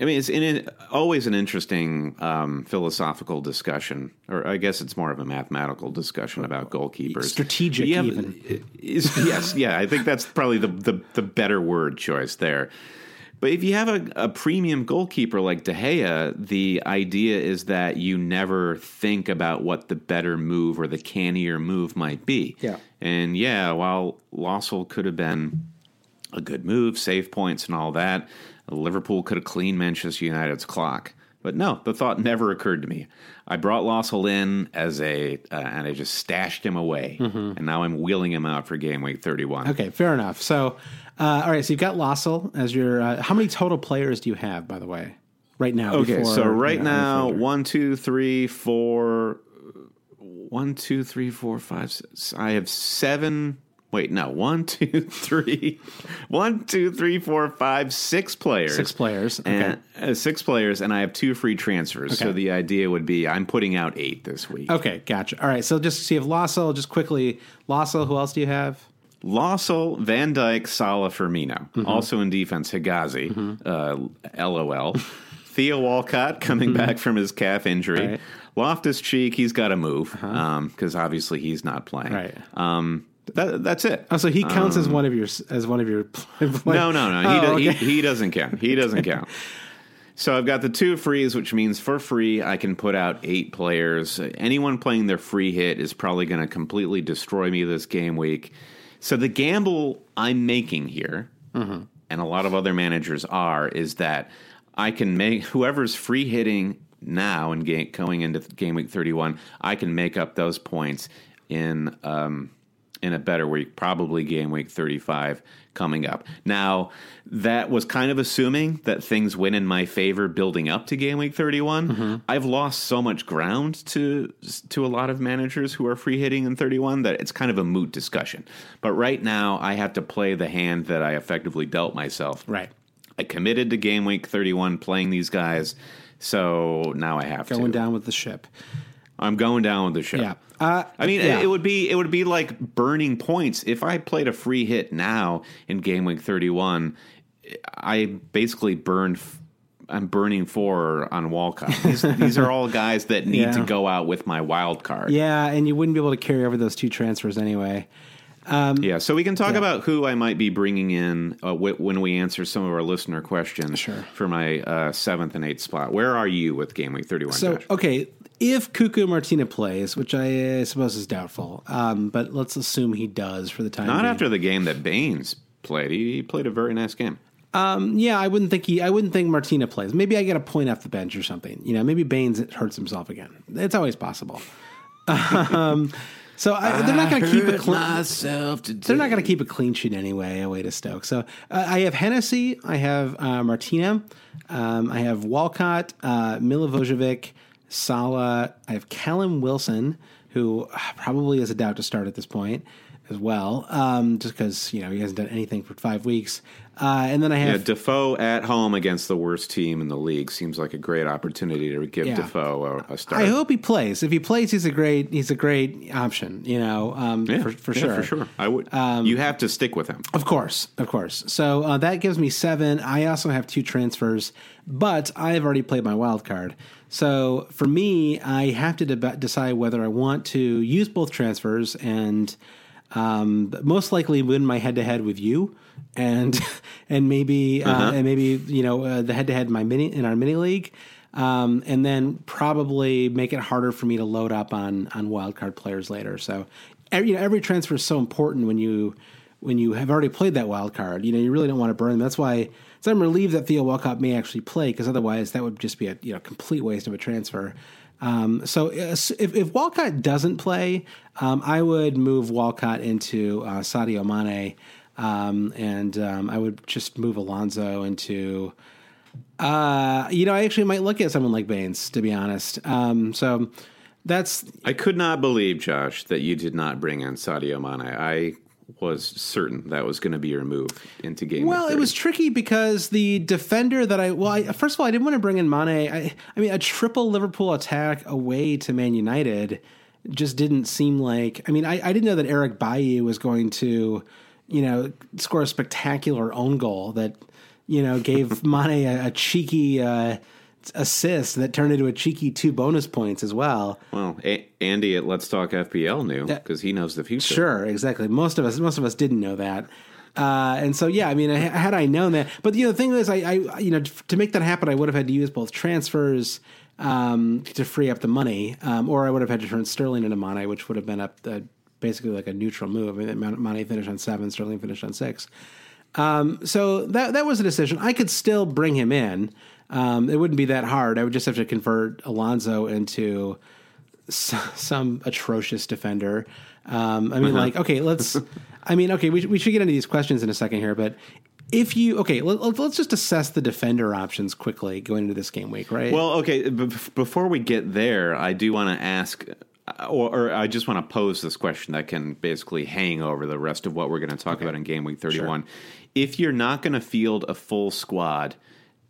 I mean, it's in an, always an interesting um, philosophical discussion, or I guess it's more of a mathematical discussion about goalkeepers. Strategic, have, even. Is, yes, yeah, I think that's probably the, the, the better word choice there. But if you have a, a premium goalkeeper like De Gea, the idea is that you never think about what the better move or the cannier move might be. Yeah. And yeah, while Lossell could have been a good move, save points and all that, Liverpool could have cleaned Manchester United's clock. But no, the thought never occurred to me. I brought Lossell in as a, uh, and I just stashed him away. Mm-hmm. And now I'm wheeling him out for game week thirty-one. Okay, fair enough. So, uh, all right, so you've got Lossell as your, uh, how many total players do you have, by the way, right now? Okay, before, so right you know, now, one, two, three, four, one, two, three, four, five, six, I have seven. Wait, no, one, two, three, one, two, three, four, five, six players. Six players. Okay. And, uh, six players, and I have two free transfers. Okay. So the idea would be I'm putting out eight this week. Okay, gotcha. All right, so just see if Lossell, just quickly, Lossell, who else do you have? Lossell, Van Dijk, Salah, Firmino. Mm-hmm. Also in defense, Hegazi, mm-hmm. uh, LOL. Theo Walcott coming mm-hmm. back from his calf injury. Right. Loftus-Cheek, he's got to move because uh-huh. um, obviously he's not playing. Right. Um, That, that's it. Oh, so he counts um, as one of your as one of your. Like, no, no, no. He, oh, does, okay. he he doesn't count. He doesn't okay. count. So I've got the two frees, which means for free I can put out eight players. Anyone playing their free hit is probably going to completely destroy me this game week. So the gamble I'm making here, mm-hmm. and a lot of other managers are, is that I can make whoever's free hitting now and in going into game week thirty-one, I can make up those points in. Um, in a better week, probably game week thirty-five coming up. Now, that was kind of assuming that things went in my favor building up to game week thirty-one. Mm-hmm. I've lost so much ground to to a lot of managers who are free hitting in thirty-one that it's kind of a moot discussion. But right now, I have to play the hand that I effectively dealt myself. Right. I committed to game week thirty-one playing these guys, so now I have Going to. Going down with the ship. I'm going down with the ship. Yeah. Uh, I mean, yeah. it would be it would be like burning points. If I played a free hit now in game week thirty-one, I basically burned. I'm burning four on Walcott. These, these are all guys that need yeah. to go out with my wild card. Yeah, and you wouldn't be able to carry over those two transfers anyway. Um, yeah, so we can talk yeah. about who I might be bringing in uh, wh- when we answer some of our listener questions sure. for my uh, seventh and eighth spot. Where are you with game week thirty-one? So, Josh? Okay. If Cuckoo Martina plays, which I uh, suppose is doubtful, um, but let's assume he does for the time being. Not after the game that Baines played. He, he played a very nice game. Um, yeah, I wouldn't think he. I wouldn't think Martina plays. Maybe I get a point off the bench or something. You know, maybe Baines hurts himself again. It's always possible. um, so I, they're not going to keep a clean. They're not going to keep a clean sheet anyway away to Stoke. So uh, I have Hennessy. I have uh, Martina. Um, I have Walcott, uh, Milivojevic. Salah, I have Callum Wilson, who probably is a doubt to start at this point. as well, um, just because, you know, he hasn't done anything for five weeks. Uh, and then I have... Yeah, Defoe at home against the worst team in the league seems like a great opportunity to give yeah. Defoe a, a start. I hope he plays. If he plays, he's a great he's a great option, you know, um, yeah. for, for yeah, sure. Yeah, for sure. I would, um, you have to stick with him. Of course, of course. So uh, that gives me seven. I also have two transfers, but I've already played my wild card. So for me, I have to de- decide whether I want to use both transfers and... Um, most likely win my head to head with you, and and maybe uh, uh-huh. and maybe you know uh, the head to head my mini in our mini league, um, and then probably make it harder for me to load up on on wildcard players later. So, every, you know, every transfer is so important when you when you have already played that wild card. You know, you really don't want to burn them. That's why so I'm relieved that Theo Walcott may actually play, because otherwise that would just be a you know complete waste of a transfer. Um, so if, if Walcott doesn't play, um, I would move Walcott into uh, Sadio Mane, um, and um, I would just move Alonso into, uh, you know, I actually might look at someone like Baines, to be honest. Um, so that's... I could not believe, Josh, that you did not bring in Sadio Mane. I was certain that was going to be your move into game. Well, it was tricky because the defender that I, well, I, first of all, I didn't want to bring in Mane. I, I mean, a triple Liverpool attack away to Man United just didn't seem like, I mean, I, I didn't know that Eric Bailly was going to, you know, score a spectacular own goal that, you know, gave Mane a, a cheeky, uh, assist that turned into a cheeky two bonus points as well. Well, a- Andy at Let's Talk F P L knew, because he knows the future. Sure, exactly. Most of us, most of us didn't know that, uh, and so yeah, I mean, I, had I known that, but you know, the thing is, I, I, you know, to make that happen, I would have had to use both transfers um, to free up the money, um, or I would have had to turn Sterling into Mane, which would have been up uh, basically like a neutral move. I mean, Mane finished on seven, Sterling finished on six. Um, so that that was a decision. I could still bring him in. Um, it wouldn't be that hard. I would just have to convert Alonso into s- some atrocious defender. Um, I mean, uh-huh. like, okay, let's, I mean, okay, we, we should get into these questions in a second here, but if you, okay, let, let's just assess the defender options quickly going into this game week, right? Well, okay, b- before we get there, I do want to ask, or, or I just want to pose this question that can basically hang over the rest of what we're going to talk okay. about in game week thirty-one. Sure. If you're not going to field a full squad,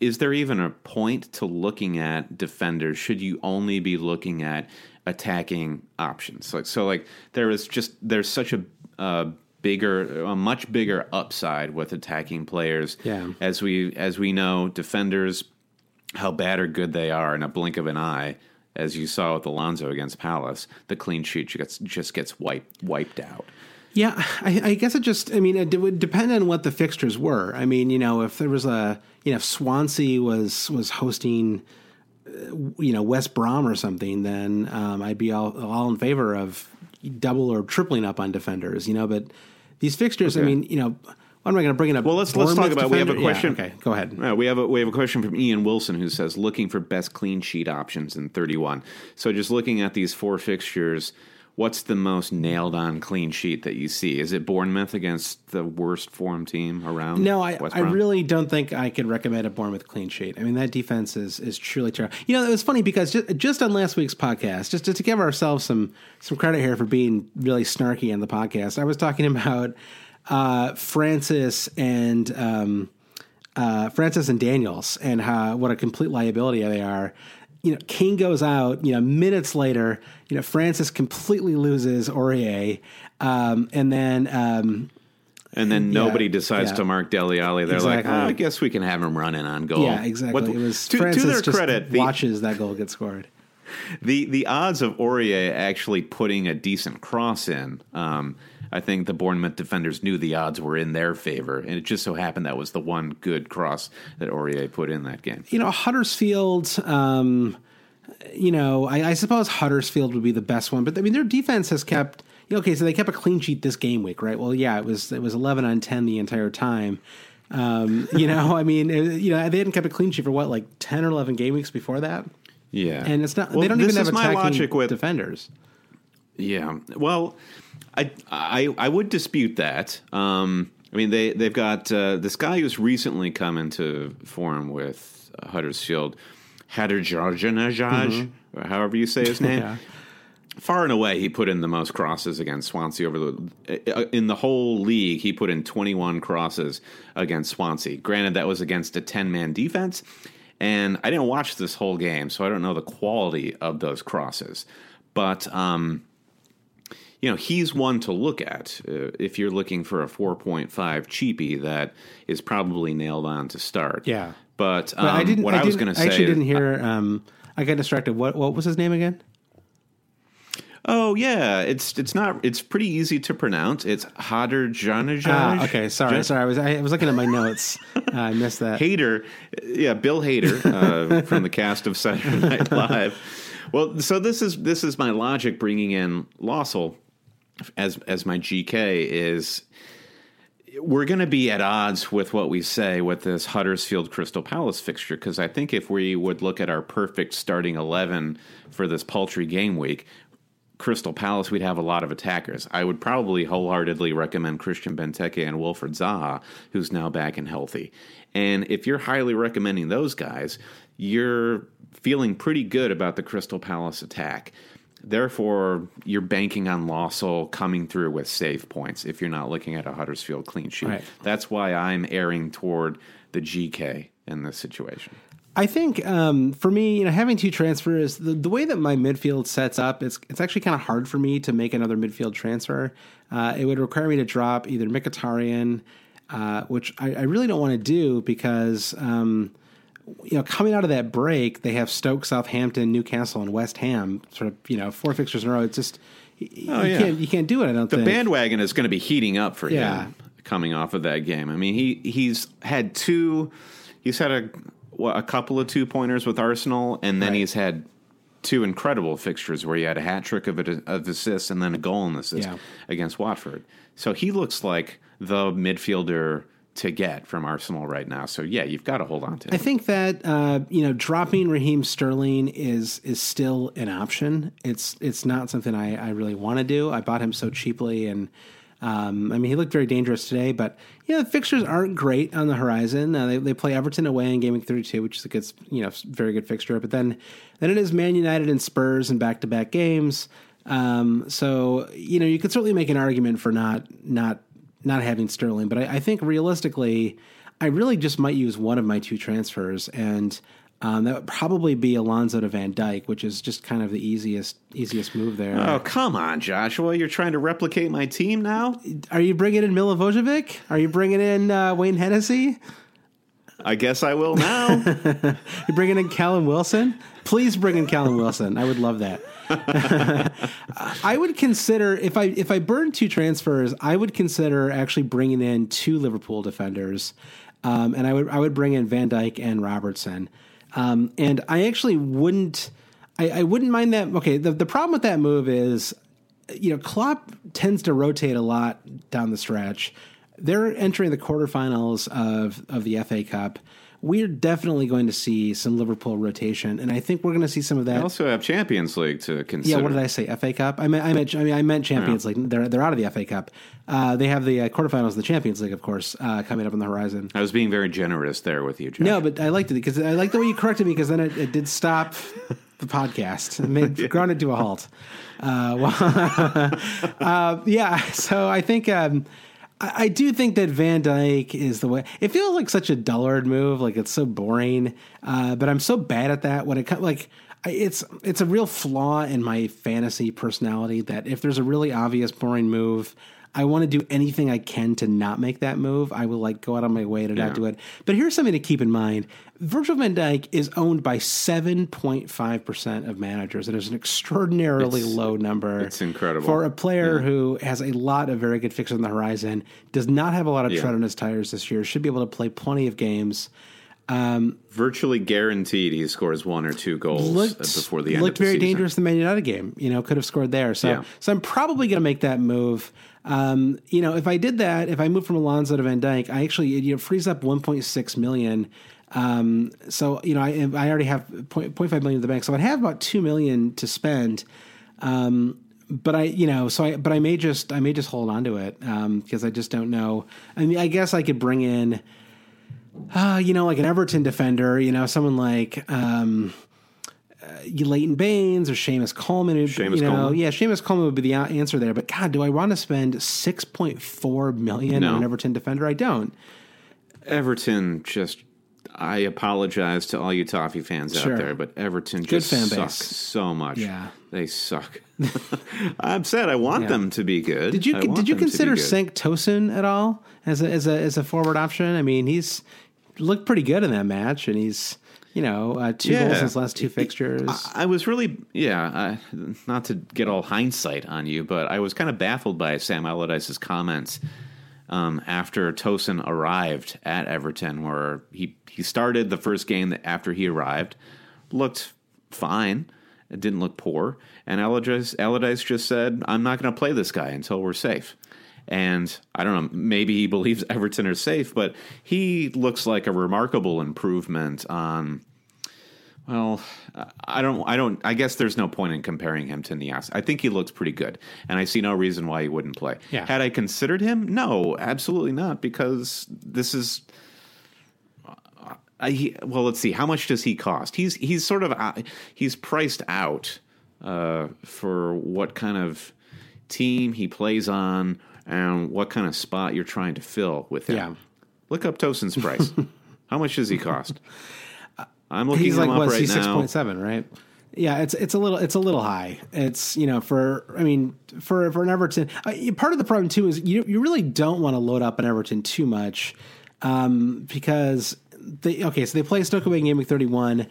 is there even a point to looking at defenders? Should you only be looking at attacking options? Like so, like there is just there's such a uh, bigger, a much bigger upside with attacking players. Yeah. As we as we know, defenders, how bad or good they are in a blink of an eye. As you saw with Alonso against Palace, the clean sheet gets just gets wiped wiped out. Yeah, I, I guess it just, I mean, it would depend on what the fixtures were. I mean, you know, if there was a, you know, if Swansea was was hosting, you know, West Brom or something, then um, I'd be all, all in favor of double or tripling up on defenders, you know. But these fixtures, okay. I mean, you know, what am I going to bring it up? Well, let's let's talk about, defender? we have a question. Yeah, okay, go ahead. Uh, we, have a, we have a question from Ian Wilson who says, looking for best clean sheet options in thirty-one. So just looking at these four fixtures, what's the most nailed-on clean sheet that you see? Is it Bournemouth against the worst form team around? No, I, I really don't think I could recommend a Bournemouth clean sheet. I mean, that defense is is truly terrible. You know, it was funny because just, just on last week's podcast, just, just to give ourselves some some credit here for being really snarky on the podcast, I was talking about uh, Francis and um, uh, Francis and Daniels and how what a complete liability they are. You know, King goes out, you know, minutes later, you know, Francis completely loses Aurier. Um, and then... Um, and then nobody yeah, decides yeah. to mark Dele Alli. They're exactly. like, oh, I guess we can have him running on goal. Yeah, exactly. What, it was to, Francis to their just credit, watches the, that goal get scored. The the odds of Aurier actually putting a decent cross in... Um, I think the Bournemouth defenders knew the odds were in their favor, and it just so happened that was the one good cross that Aurier put in that game. You know, Huddersfield, um, you know, I, I suppose Huddersfield would be the best one, but I mean, their defense has kept, you know, okay, so they kept a clean sheet this game week, right? Well, yeah, it was it was eleven on ten the entire time. Um, you know, I mean, it, you know, they hadn't kept a clean sheet for what, like ten or eleven game weeks before that? Yeah. And it's not, well, they don't even have attacking with, defenders. Yeah. Well, I, I I would dispute that. Um, I mean, they, they've got uh, this guy who's recently come into form with uh, Huddersfield, Hadar Jarjanajaj, mm-hmm. or however you say his name. yeah. far and away, he put in the most crosses against Swansea over the in the whole league. He put in twenty-one crosses against Swansea. Granted, that was against a ten-man defense, and I didn't watch this whole game, so I don't know the quality of those crosses. But um, you know, he's one to look at uh, if you're looking for a four point five cheapie that is probably nailed on to start. Yeah, but, um, but I didn't, what I, I was going to say, I actually didn't hear. I, um, I got distracted. What what was his name again? Oh yeah, it's it's not it's pretty easy to pronounce. It's Haderjanaj. Ah, okay, sorry, Jan- sorry. I was I was looking at my notes. uh, I missed that. Hader, yeah, Bill Hader uh, from the cast of Saturday Night Live. Well, so this is this is my logic bringing in Lossell as as my G K is. We're going to be at odds with what we say with this Huddersfield Crystal Palace fixture, because I think if we would look at our perfect starting eleven for this paltry game week, Crystal Palace, we'd have a lot of attackers. I would probably wholeheartedly recommend Christian Benteke and Wilfred Zaha, who's now back and healthy. And if you're highly recommending those guys, you're feeling pretty good about the Crystal Palace attack. Therefore, you're banking on Lossell coming through with save points if you're not looking at a Huddersfield clean sheet. Right. That's why I'm erring toward the G K in this situation. I think um, for me, you know, having two transfers, the, the way that my midfield sets up, it's it's actually kind of hard for me to make another midfield transfer. Uh, it would require me to drop either Mkhitaryan, uh, which I, I really don't want to do because, um, you know, coming out of that break, they have Stoke, Southampton, Newcastle, and West Ham. Sort of, you know, four fixtures in a row. It's just you, oh, yeah. can't, you can't do it. I don't the think the bandwagon is going to be heating up for yeah. him coming off of that game. I mean, he he's had two. He's had a. a couple of two-pointers with Arsenal, and then right. he's had two incredible fixtures where he had a hat-trick of, a, of assists and then a goal and assist yeah. against Watford. So he looks like the midfielder to get from Arsenal right now. So, yeah, you've got to hold on to him. I think that, uh, you know, dropping Raheem Sterling is is still an option. It's it's not something I, I really want to do. I bought him so cheaply, and Um, I mean, he looked very dangerous today, but, you know, the fixtures aren't great on the horizon. Uh, they, they play Everton away in Game Week thirty-two, which is a good, you know, very good fixture. But then then it is Man United and Spurs in back-to-back games. Um, so, you know, you could certainly make an argument for not not not having Sterling. But I, I think realistically, I really just might use one of my two transfers, and Um, that would probably be Alonso to Van Dijk, which is just kind of the easiest easiest move there. Oh, come on, Joshua. You're trying to replicate my team now? Are you bringing in Milivojevic? Are you bringing in uh, Wayne Hennessy? I guess I will now. You're bringing in Callum Wilson? Please bring in Callum Wilson. I would love that. I would consider, if I if I burn two transfers, I would consider actually bringing in two Liverpool defenders, um, and I would I would bring in Van Dijk and Robertson. Um, and I actually wouldn't, I, I wouldn't mind that. Okay. The, the problem with that move is, you know, Klopp tends to rotate a lot down the stretch. They're entering the quarterfinals of, of the F A Cup. We're definitely going to see some Liverpool rotation. And I think we're going to see some of that. They also have Champions League to consider. Yeah. What did I say? F A Cup? I meant, I meant, I mean, I meant Champions yeah. League. They're, they're out of the F A Cup. Uh, they have the uh, quarterfinals of the Champions League, of course, uh, coming up on the horizon. I was being very generous there with you, Josh. No, but I liked it because I liked the way you corrected me, because then it, it did stop the podcast and made yeah. ground it to a halt. Uh, well, uh, yeah. So I think, um, I do think that Van Dijk is the way. It feels like such a dullard move, like it's so boring. Uh, but I'm so bad at that when it comes. Like it's it's a real flaw in my fantasy personality that if there's a really obvious boring move, I want to do anything I can to not make that move. I will like go out on my way to yeah. not do it. But here's something to keep in mind: Virgil van Dijk is owned by seven point five percent of managers. It is an extraordinarily it's, low number. It's incredible for a player yeah. who has a lot of very good fixes on the horizon, does not have a lot of yeah. tread on his tires this year, should be able to play plenty of games. Um, Virtually guaranteed, he scores one or two goals looked, before the end. Looked of the very season. Dangerous in the Man United game. You know, could have scored there. So, yeah. so I'm probably going to make that move. Um, you know, if I did that, if I moved from Alonso to Van Dijk, I actually, you know, frees up one point six million. Um, so, you know, I, I already have zero point five million in the bank. So I'd have about two million to spend. Um, but I, you know, so I, but I may just, I may just hold on to it. Um, cause I just don't know. I mean, I guess I could bring in, uh, you know, like an Everton defender, you know, someone like, um, uh, Leighton Baines or Seamus Coleman. Would, Seamus you know, Coleman. Yeah, Seamus Coleman would be the answer there. But God, do I want to spend six point four million dollars no. on an Everton defender? I don't. Everton just... I apologize to all you Toffee fans sure. out there, but Everton Good just sucks so much. Yeah. They suck. I'm sad. I want yeah. them to be good. Did you did you consider Sankt-Tosin at all as a, as a as a forward option? I mean, he's looked pretty good in that match, and he's you know uh, two yeah. goals in his last two fixtures. I, I was really yeah. Uh, not to get all hindsight on you, but I was kind of baffled by Sam Allardyce's comments um, after Tosin arrived at Everton, where he he started the first game that after he arrived, looked fine. It didn't look poor. And Allardyce, Allardyce just said, I'm not going to play this guy until we're safe. And I don't know, maybe he believes Everton are safe, but he looks like a remarkable improvement on, well, I don't, I don't, I guess there's no point in comparing him to Nias. I think he looks pretty good, and I see no reason why he wouldn't play. Yeah. Had I considered him? No, absolutely not, because this is... Uh, he, well, let's see. How much does he cost? He's he's sort of uh, he's priced out uh, for what kind of team he plays on and what kind of spot you're trying to fill with him. Yeah. Look up Tosin's price. How much does he cost? I'm looking he's him like, up what, right he's now. He's like six point seven, right? Yeah, it's it's a little it's a little high. It's you know for I mean for for an Everton. Uh, part of the problem too is you you really don't want to load up an Everton too much um, because. They, okay, so they play Stoke away in game week thirty-one,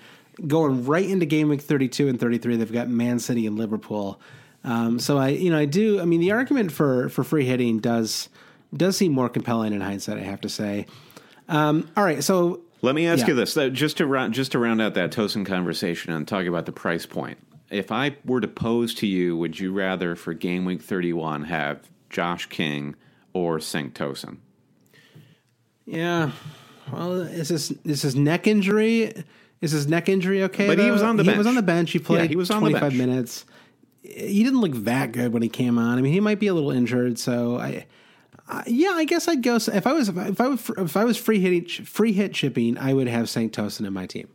going right into game week thirty-two and thirty-three. They've got Man City and Liverpool. Um, so I, you know, I do. I mean, the argument for, for free hitting does does seem more compelling in hindsight, I have to say. Um, all right, so let me ask yeah. you this: just to round, just to round out that Tosin conversation and talk about the price point. If I were to pose to you, would you rather for game week thirty-one have Josh King or Sankt-Tosin? Yeah. Well, is this is his neck injury? Is his neck injury okay? But though? he was on the he bench. He was on the bench. He played yeah, he was on twenty-five the bench. minutes. He didn't look that good when he came on. I mean, he might be a little injured. So I, I yeah, I guess I'd go. If I was if I was, if I was free hit free hit shipping, I would have Sankt-Tosin in my team.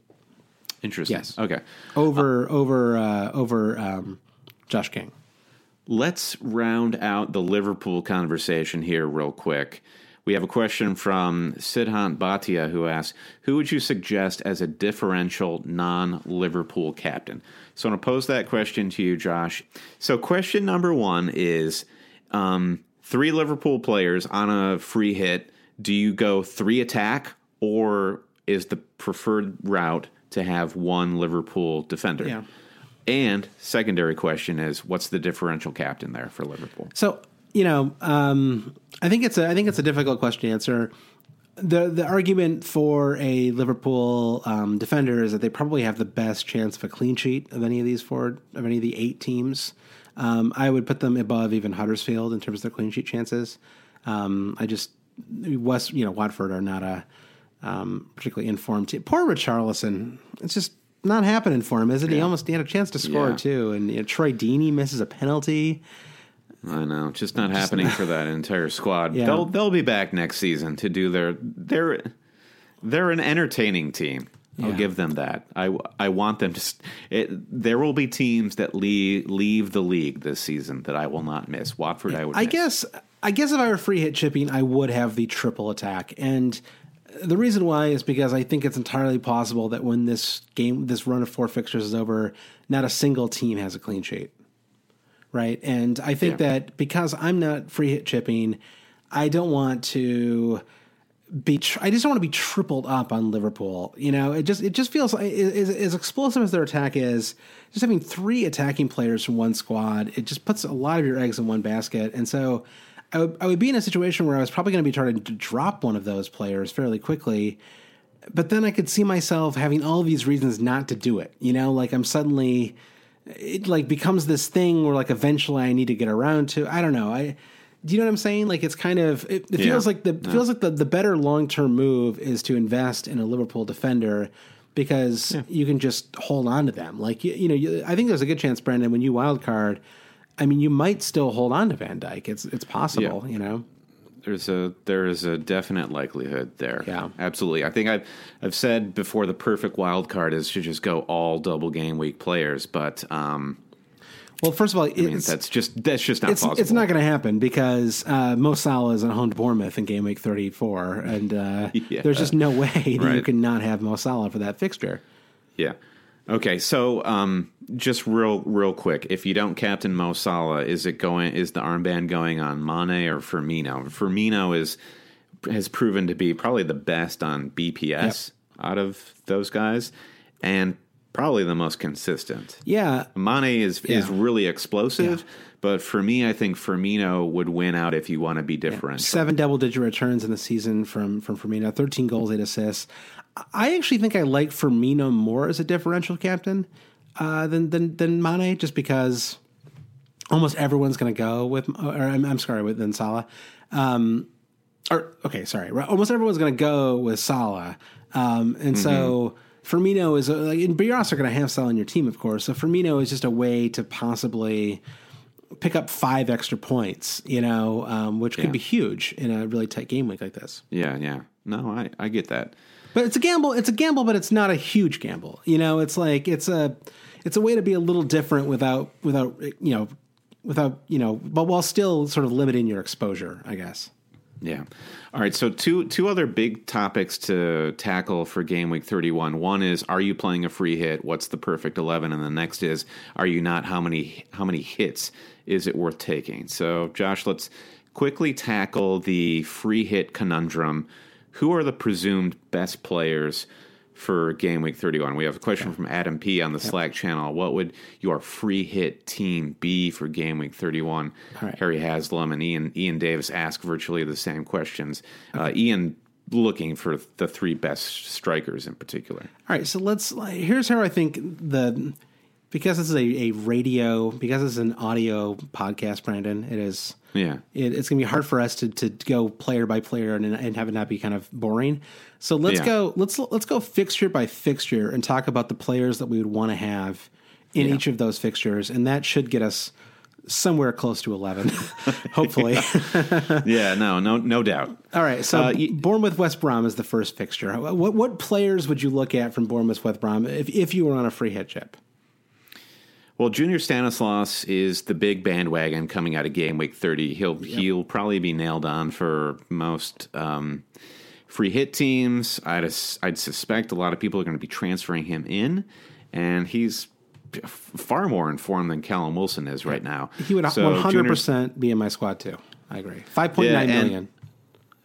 Interesting. Yes. Okay. Over uh, over uh, over um, Josh King. Let's round out the Liverpool conversation here real quick. We have a question from Sidhant Bhatia who asks, who would you suggest as a differential non-Liverpool captain? So I'm going to pose that question to you, Josh. So question number one is, um, three Liverpool players on a free hit. Do you go three attack, or is the preferred route to have one Liverpool defender? Yeah. And secondary question is, what's the differential captain there for Liverpool? So... You know, um, I think it's a I think it's a difficult question to answer. The the argument for a Liverpool um, defender is that they probably have the best chance of a clean sheet of any of these four of any of the eight teams. Um, I would put them above even Huddersfield in terms of their clean sheet chances. Um, I just West you know Watford are not a um, particularly informed team. Poor Richarlison, it's just not happening for him, is it? Yeah. He almost he had a chance to score yeah. too, and you know, Troy Deeney misses a penalty. I know, just not just happening not. for that entire squad. Yeah. They'll they'll be back next season to do their they're they're an entertaining team. Yeah. I'll give them that. I, I want them to. It, there will be teams that leave leave the league this season that I will not miss. Watford, yeah, I would. I miss. guess I guess if I were free hit chipping, I would have the triple attack, and the reason why is because I think it's entirely possible that when this game this run of four fixtures is over, not a single team has a clean sheet. Right. And I think yeah. that because I'm not free hit chipping, I don't want to be tr- I just don't want to be tripled up on Liverpool. You know, it just it just feels like it, as explosive as their attack is. Just having three attacking players from one squad, it just puts a lot of your eggs in one basket. And so I would, I would be in a situation where I was probably going to be trying to drop one of those players fairly quickly. But then I could see myself having all of these reasons not to do it. You know, like I'm suddenly. It like becomes this thing where like eventually I need to get around to, I don't know. I, do you know what I'm saying? Like it's kind of, it, it yeah. feels like the, no. feels like the, the better long-term move is to invest in a Liverpool defender because yeah. you can just hold on to them. Like, you, you know, you, I think there's a good chance, Brandon, when you wild card, I mean, you might still hold on to Van Dijk. It's, it's possible, yeah. you know, There's a there is a definite likelihood there. Yeah, absolutely. I think I've I've said before the perfect wild card is to just go all double game week players, but um, well, first of all, I mean, that's just that's just not it's, possible. It's not going to happen because uh, Mo Salah is at home to Bournemouth in game week thirty-four, and uh, yeah. there's just no way that right. you can not have Mo Salah for that fixture. Yeah. Okay, so um, just real, real quick, if you don't captain Mo Salah, is it going? Is the armband going on Mane or Firmino? Firmino is has proven to be probably the best on B P S yep. out of those guys, and probably the most consistent. Yeah, Mane is yeah. is really explosive, yeah. but for me, I think Firmino would win out if you want to be different. Yeah. Seven double digit returns in the season from from Firmino, thirteen goals, eight assists. I actually think I like Firmino more as a differential captain uh, than, than than Mane, just because almost everyone's going to go with, or I'm, I'm sorry, with than Salah. Um, or okay, sorry, almost everyone's going to go with Salah, um, and mm-hmm. so Firmino is, a, like, but you're also going to have Salah on your team, of course. So Firmino is just a way to possibly pick up five extra points, you know, um, which could yeah. be huge in a really tight game week like this. Yeah, yeah, no, I, I get that. But it's a gamble. It's a gamble, but it's not a huge gamble. You know, it's like it's a it's a way to be a little different without without you know without you know, but while still sort of limiting your exposure, I guess. Yeah. All right. So two two other big topics to tackle for game week thirty-one. One is, are you playing a free hit? What's the perfect eleven? And the next is, are you not? How many how many hits is it worth taking? So Josh, let's quickly tackle the free hit conundrum. Who are the presumed best players for game week thirty-one? We have a question okay. from Adam P on the yep. Slack channel. What would your free hit team be for game week thirty-one? Right. Harry Haslam and Ian Ian Davis ask virtually the same questions. Okay. Uh, Ian looking for the three best strikers in particular. All right, so let's. Here's how I think the because this is a, a radio because it's an audio podcast, Brandon. It is. Yeah, it, it's going to be hard for us to, to go player by player and, and have it not be kind of boring. So let's yeah. go let's let's go fixture by fixture and talk about the players that we would want to have in yeah. each of those fixtures, and that should get us somewhere close to eleven, hopefully. yeah. yeah, no, no, no doubt. All right, so uh, you, Bournemouth West Brom is the first fixture. What what players would you look at from Bournemouth West Brom if if you were on a free hit chip? Well, Junior Stanislas is the big bandwagon coming out of game week thirty. He'll yep. he'll probably be nailed on for most um, free hit teams. I'd I'd suspect a lot of people are going to be transferring him in, and he's far more informed than Callum Wilson is right now. He would so one hundred percent be in my squad too. I agree. five point nine yeah, million.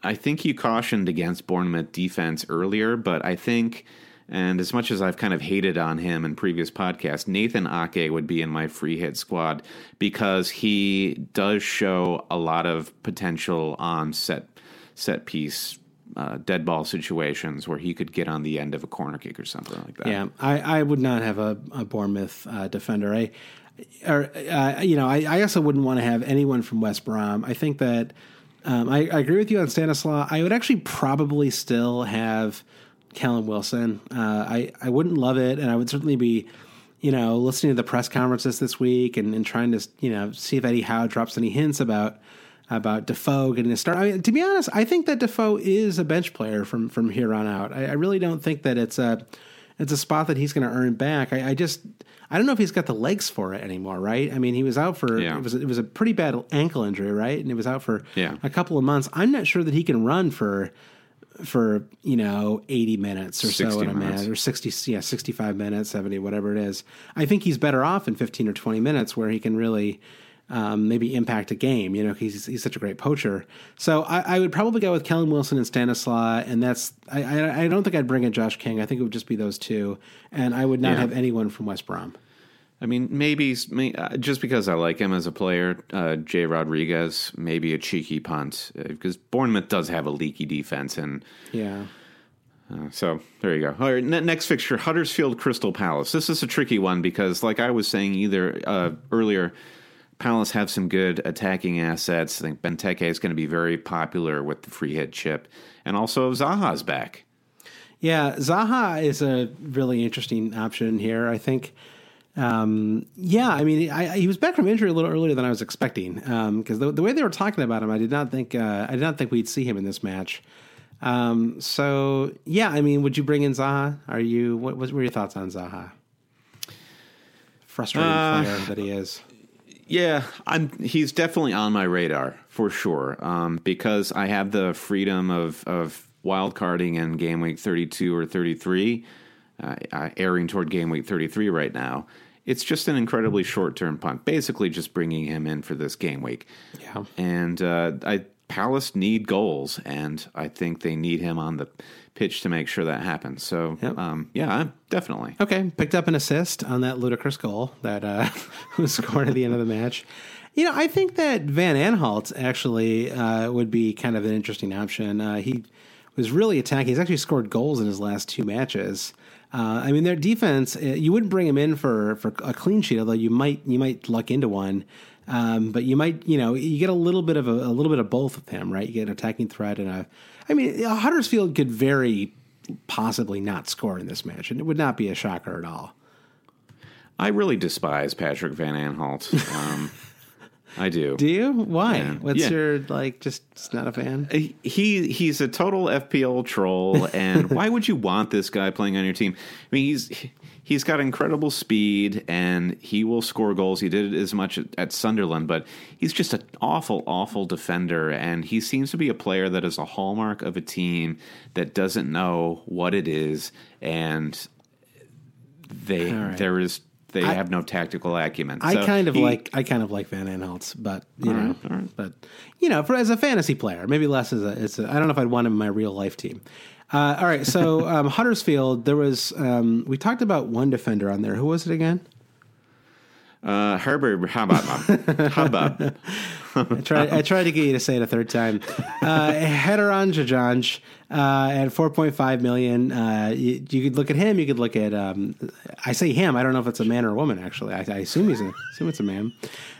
I think you cautioned against Bournemouth defense earlier, but I think. And as much as I've kind of hated on him in previous podcasts, Nathan Ake would be in my free hit squad because he does show a lot of potential on set set piece uh, dead ball situations where he could get on the end of a corner kick or something like that. Yeah, I, I would not have a, a Bournemouth uh, defender. I, or uh, you know, I, I also wouldn't want to have anyone from West Brom. I think that um, I, I agree with you on Stanislaw. I would actually probably still have Callum Wilson. Uh, I, I wouldn't love it, and I would certainly be, you know, listening to the press conferences this week and, and trying to, you know, see if Eddie Howe drops any hints about about Defoe getting a start. I mean, to be honest, I think that Defoe is a bench player from from here on out. I, I really don't think that it's a it's a spot that he's going to earn back. I, I just I don't know if he's got the legs for it anymore. Right? I mean, he was out for yeah. it was it was a pretty bad ankle injury, right? And it was out for yeah. a couple of months. I'm not sure that he can run for. for, you know, eighty minutes or so in a minute, or sixty, yeah, sixty-five minutes, seventy, whatever it is. I think he's better off in fifteen or twenty minutes where he can really um, maybe impact a game. You know, he's he's such a great poacher. So I, I would probably go with Callum Wilson and Stanislaw, and that's, I, I, I don't think I'd bring in Josh King. I think it would just be those two, and I would not yeah. have anyone from West Brom. I mean, maybe just because I like him as a player, uh, Jay Rodriguez, maybe a cheeky punt because Bournemouth does have a leaky defense. And yeah, uh, so there you go. All right, next fixture, Huddersfield Crystal Palace. This is a tricky one because, like I was saying either uh, earlier, Palace have some good attacking assets. I think Benteke is going to be very popular with the free hit chip, and also Zaha's back. Yeah, Zaha is a really interesting option here, I think. Um, yeah, I mean, I, I, he was back from injury a little earlier than I was expecting, because um, the, the way they were talking about him, I did not think uh, I did not think we'd see him in this match. Um, so yeah, I mean, would you bring in Zaha? Are you what, what were your thoughts on Zaha? Frustrating uh, player that he is. Yeah, I'm. He's definitely on my radar for sure, um, because I have the freedom of of wildcarding in game week thirty-two or thirty-three. Uh, uh, airing toward game week thirty-three right now. It's just an incredibly short-term punt, basically just bringing him in for this game week. Yeah. And uh, I, Palace need goals, and I think they need him on the pitch to make sure that happens. So, yep. um, yeah, definitely. Okay, picked up an assist on that ludicrous goal that uh, was scored at the end of the match. You know, I think that Van Aanholt actually uh, would be kind of an interesting option. Uh, he was really attacking. He's actually scored goals in his last two matches. Uh, I mean, their defense, you wouldn't bring him in for, for a clean sheet, although you might you might luck into one. Um, but you might, you know, you get a little bit of a, a little bit of both of him, right? You get an attacking threat and a, I mean, Huddersfield could very possibly not score in this match, and it would not be a shocker at all. I really despise Patrick Van Aanholt. Um, I do. Do you? Why? Yeah. What's yeah. your, like, just, just not a fan? He He's a total F P L troll, and why would you want this guy playing on your team? I mean, he's he's got incredible speed, and he will score goals. He did it as much at, at Sunderland, but he's just an awful, awful defender, and he seems to be a player that is a hallmark of a team that doesn't know what it is, and they right. there is... They I, have no tactical acumen. I so kind of he, like I kind of like Van Aanholt, but you all know, right, all right. but you know, for as a fantasy player, maybe less as a. It's a I don't know if I'd want him in my real life team. Uh, all right, so um, Huddersfield. There was um, we talked about one defender on there. Who was it again? Uh, Herbert Habab. Habab. I tried. I tried to get you to say it a third time. Uh, Heteron Jajanj uh, at four point five million. Uh, you, you could look at him. You could look at. Um, I say him. I don't know if it's a man or a woman. Actually, I, I assume he's a. Assume it's a man.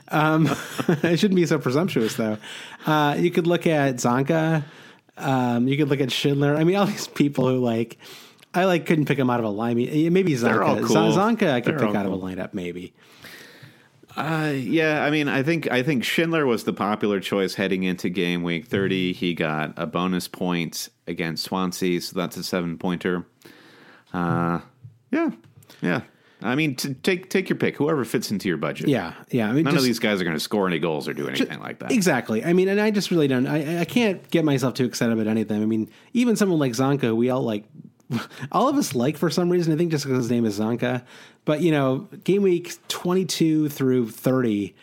Um, I shouldn't be so presumptuous, though. Uh, you could look at Zonka. Um, you could look at Schindler. I mean, all these people who like. I like couldn't pick him out of a lineup. Maybe Zonka. Cool. Zonka, I could They're pick out cool. of a lineup. Maybe. Uh, yeah, I mean, I think I think Schindler was the popular choice heading into game week thirty. He got a bonus point against Swansea, so that's a seven-pointer. Uh, yeah, yeah. I mean, t- take take your pick, whoever fits into your budget. Yeah, yeah. I mean, None just, of these guys are going to score any goals or do anything just, like that. Exactly. I mean, and I just really don't. I, I can't get myself too excited about anything. I mean, even someone like Zonka, we all like. All of us like for some reason, I think just because his name is Zonka, but you know, game week twenty-two through thirty,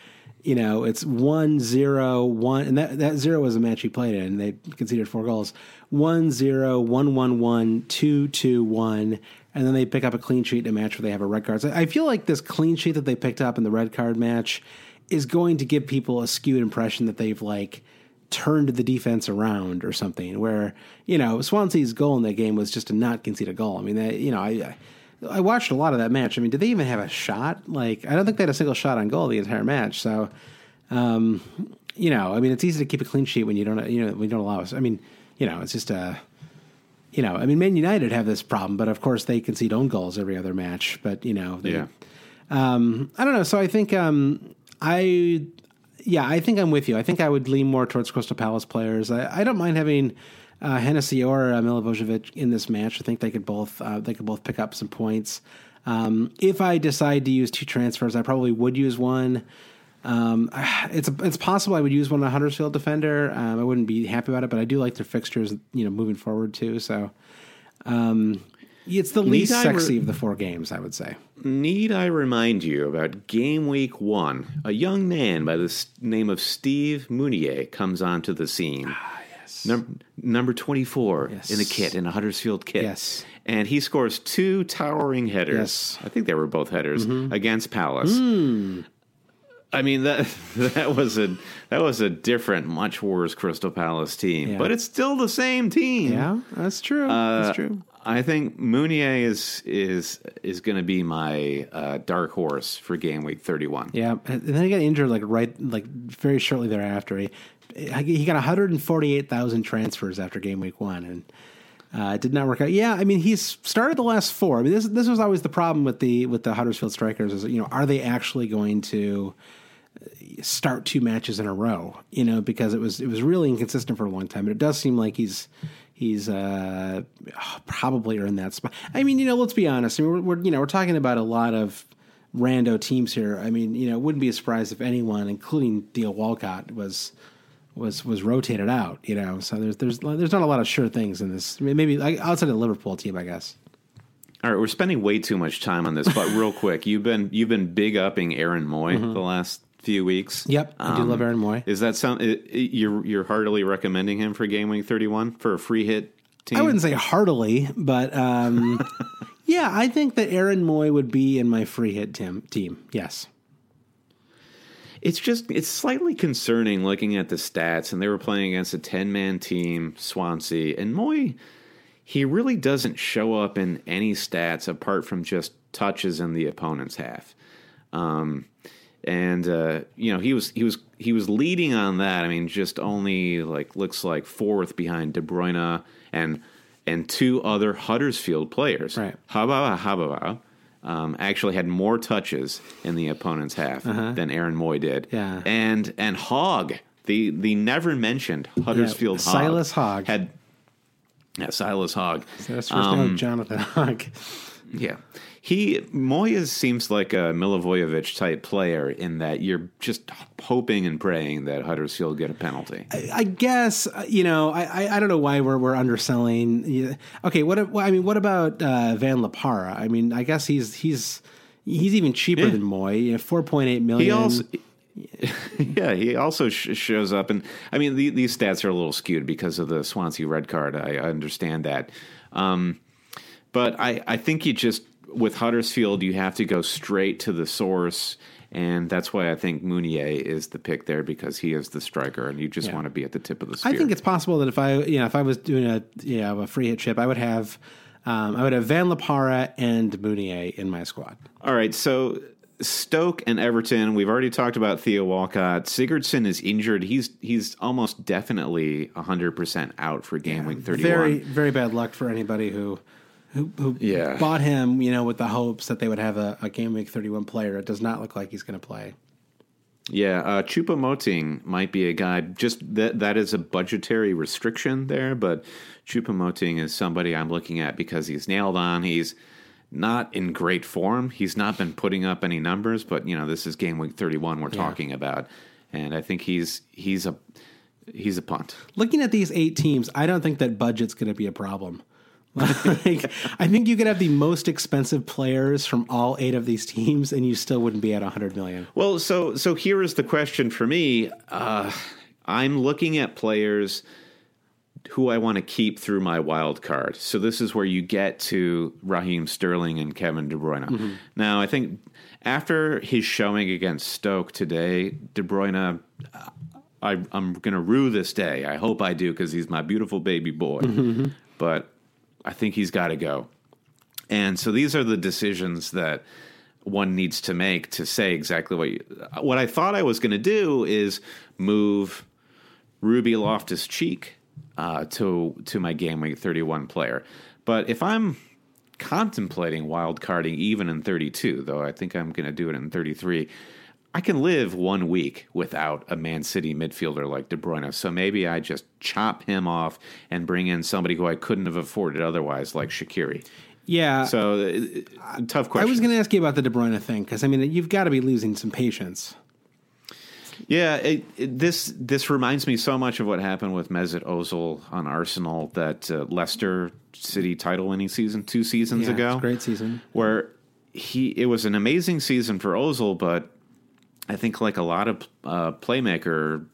you know, it's one, zero, one, and that, that zero was a match he played in. They conceded four goals, one, zero, one, one, one, two, two, one. And then they pick up a clean sheet in a match where they have a red card. So I feel like this clean sheet that they picked up in the red card match is going to give people a skewed impression that they've like, turned the defense around or something where, you know, Swansea's goal in that game was just to not concede a goal. I mean, they, you know, I I watched a lot of that match. I mean, did they even have a shot? Like, I don't think they had a single shot on goal the entire match. So, um, you know, I mean, it's easy to keep a clean sheet when you don't, you know, when you don't allow us. I mean, you know, it's just a, you know, I mean, Man United have this problem, but of course they concede own goals every other match. But, you know, they, yeah. um, I don't know. So I think um, I... Yeah, I think I'm with you. I think I would lean more towards Crystal Palace players. I, I don't mind having uh, Hennessy or uh, Milivojevic in this match. I think they could both uh, they could both pick up some points. Um, if I decide to use two transfers, I probably would use one. Um, it's it's possible I would use one on a Huddersfield defender. Um, I wouldn't be happy about it, but I do like their fixtures, you know, moving forward too. So um, it's the least sexy of the four games, I would say. Need I remind you about game week one? A young man by the name of Steve Mounier comes onto the scene. Ah, yes. Num- number twenty-four yes. in a kit, in a Huddersfield kit. Yes. And he scores two towering headers. Yes. I think they were both headers mm-hmm. against Palace. Mm. I mean, that that was a that was a different, much worse Crystal Palace team. Yeah. But it's still the same team. Yeah, that's true. Uh, that's true. I think Mounier is is is going to be my uh, dark horse for game week thirty-one. Yeah, and then he got injured like right like very shortly thereafter. He he got one hundred forty-eight thousand transfers after game week one, and Uh, it did not work out. Yeah, I mean, he's started the last four. I mean, this this was always the problem with the with the Huddersfield strikers is, you know, are they actually going to start two matches in a row? You know, because it was it was really inconsistent for a long time. But it does seem like he's he's uh, probably earned that spot. I mean, you know, let's be honest. I mean, we're, we're you know we're talking about a lot of rando teams here. I mean, you know, it wouldn't be a surprise if anyone, including Theo Walcott, was. was was rotated out, you know, so there's there's there's not a lot of sure things in this. Maybe like, outside of the Liverpool team, I guess. All right, we're spending way too much time on this, but real quick, you've been you've been big upping Aaron Moy mm-hmm. the last few weeks. Yep, um, I do love Aaron Moy. Is that some you're you're heartily recommending him for game week thirty-one for a free hit team? I wouldn't say heartily, but um, yeah, I think that Aaron Moy would be in my free hit team. team. Yes. It's just, it's slightly concerning looking at the stats, and they were playing against a ten-man team, Swansea, and Moy, he really doesn't show up in any stats apart from just touches in the opponent's half. Um, and, uh, you know, he was he was, he was leading on that. I mean, just only, like, looks like fourth behind De Bruyne and and two other Huddersfield players. Right. Hababa, Hababa. Um, actually had more touches in the opponent's half uh-huh. than Aaron Moy did. Yeah. And and Hogg, the, the never-mentioned Huddersfield yeah, Hogg. Silas Hogg. Had, yeah, Silas Hogg. So that's first name, Jonathan Hogg. Yeah. He Moy is, seems like a Milivojevic-type player in that you're just hoping and praying that Huddersfield get a penalty. I, I guess, you know, I, I, I don't know why we're we're underselling. Okay, what I mean, what about uh, Van Lapara? I mean, I guess he's he's he's even cheaper yeah. than Moy, you know, four point eight million dollars. He also, yeah, he also sh- shows up. And, I mean, the, these stats are a little skewed because of the Swansea red card. I, I understand that. Um, but I, I think he just... With Huddersfield, you have to go straight to the source, and that's why I think Mounier is the pick there because he is the striker, and you just yeah. want to be at the tip of the spear. I think it's possible that if I, you know, if I was doing a, you know, a free hit chip, I would have, um, I would have Van Lapara and Mounier in my squad. All right, so Stoke and Everton. We've already talked about Theo Walcott. Sigurdsson is injured. He's he's almost definitely one hundred percent out for game yeah, week thirty-one. Very very bad luck for anybody who. Who, who yeah. bought him, you know, with the hopes that they would have a, a game week thirty-one player. It does not look like he's going to play. Yeah, uh, Choupo-Moting might be a guy. Just that—that that is a budgetary restriction there, but Choupo-Moting is somebody I'm looking at because he's nailed on. He's not in great form. He's not been putting up any numbers, but you know, this is game week thirty-one we're yeah. talking about, and I think he's he's a he's a punt. Looking at these eight teams, I don't think that budget's going to be a problem. Like, I think you could have the most expensive players from all eight of these teams, and you still wouldn't be at one hundred million. Well, so so here is the question for me. Uh, I'm looking at players who I want to keep through my wild card. So this is where you get to Raheem Sterling and Kevin De Bruyne. Mm-hmm. Now, I think after his showing against Stoke today, De Bruyne, uh, I, I'm going to rue this day. I hope I do because he's my beautiful baby boy. Mm-hmm. But I think he's got to go. And so these are the decisions that one needs to make to say exactly what you, what I thought I was going to do is move Ruby Loftus-Cheek uh, to to my game week thirty-one player. But if I'm contemplating wild carding even in thirty-two, though I think I'm going to do it in thirty-three, I can live one week without a Man City midfielder like De Bruyne, so maybe I just chop him off and bring in somebody who I couldn't have afforded otherwise, like Shaqiri. Yeah. So, uh, tough question. I was going to ask you about the De Bruyne thing, because, I mean, you've got to be losing some patience. Yeah, it, it, this this reminds me so much of what happened with Mesut Ozil on Arsenal, that uh, Leicester City title-winning season two seasons yeah, ago. Yeah, great season. Where he it was an amazing season for Ozil, but I think like a lot of uh, playmaker,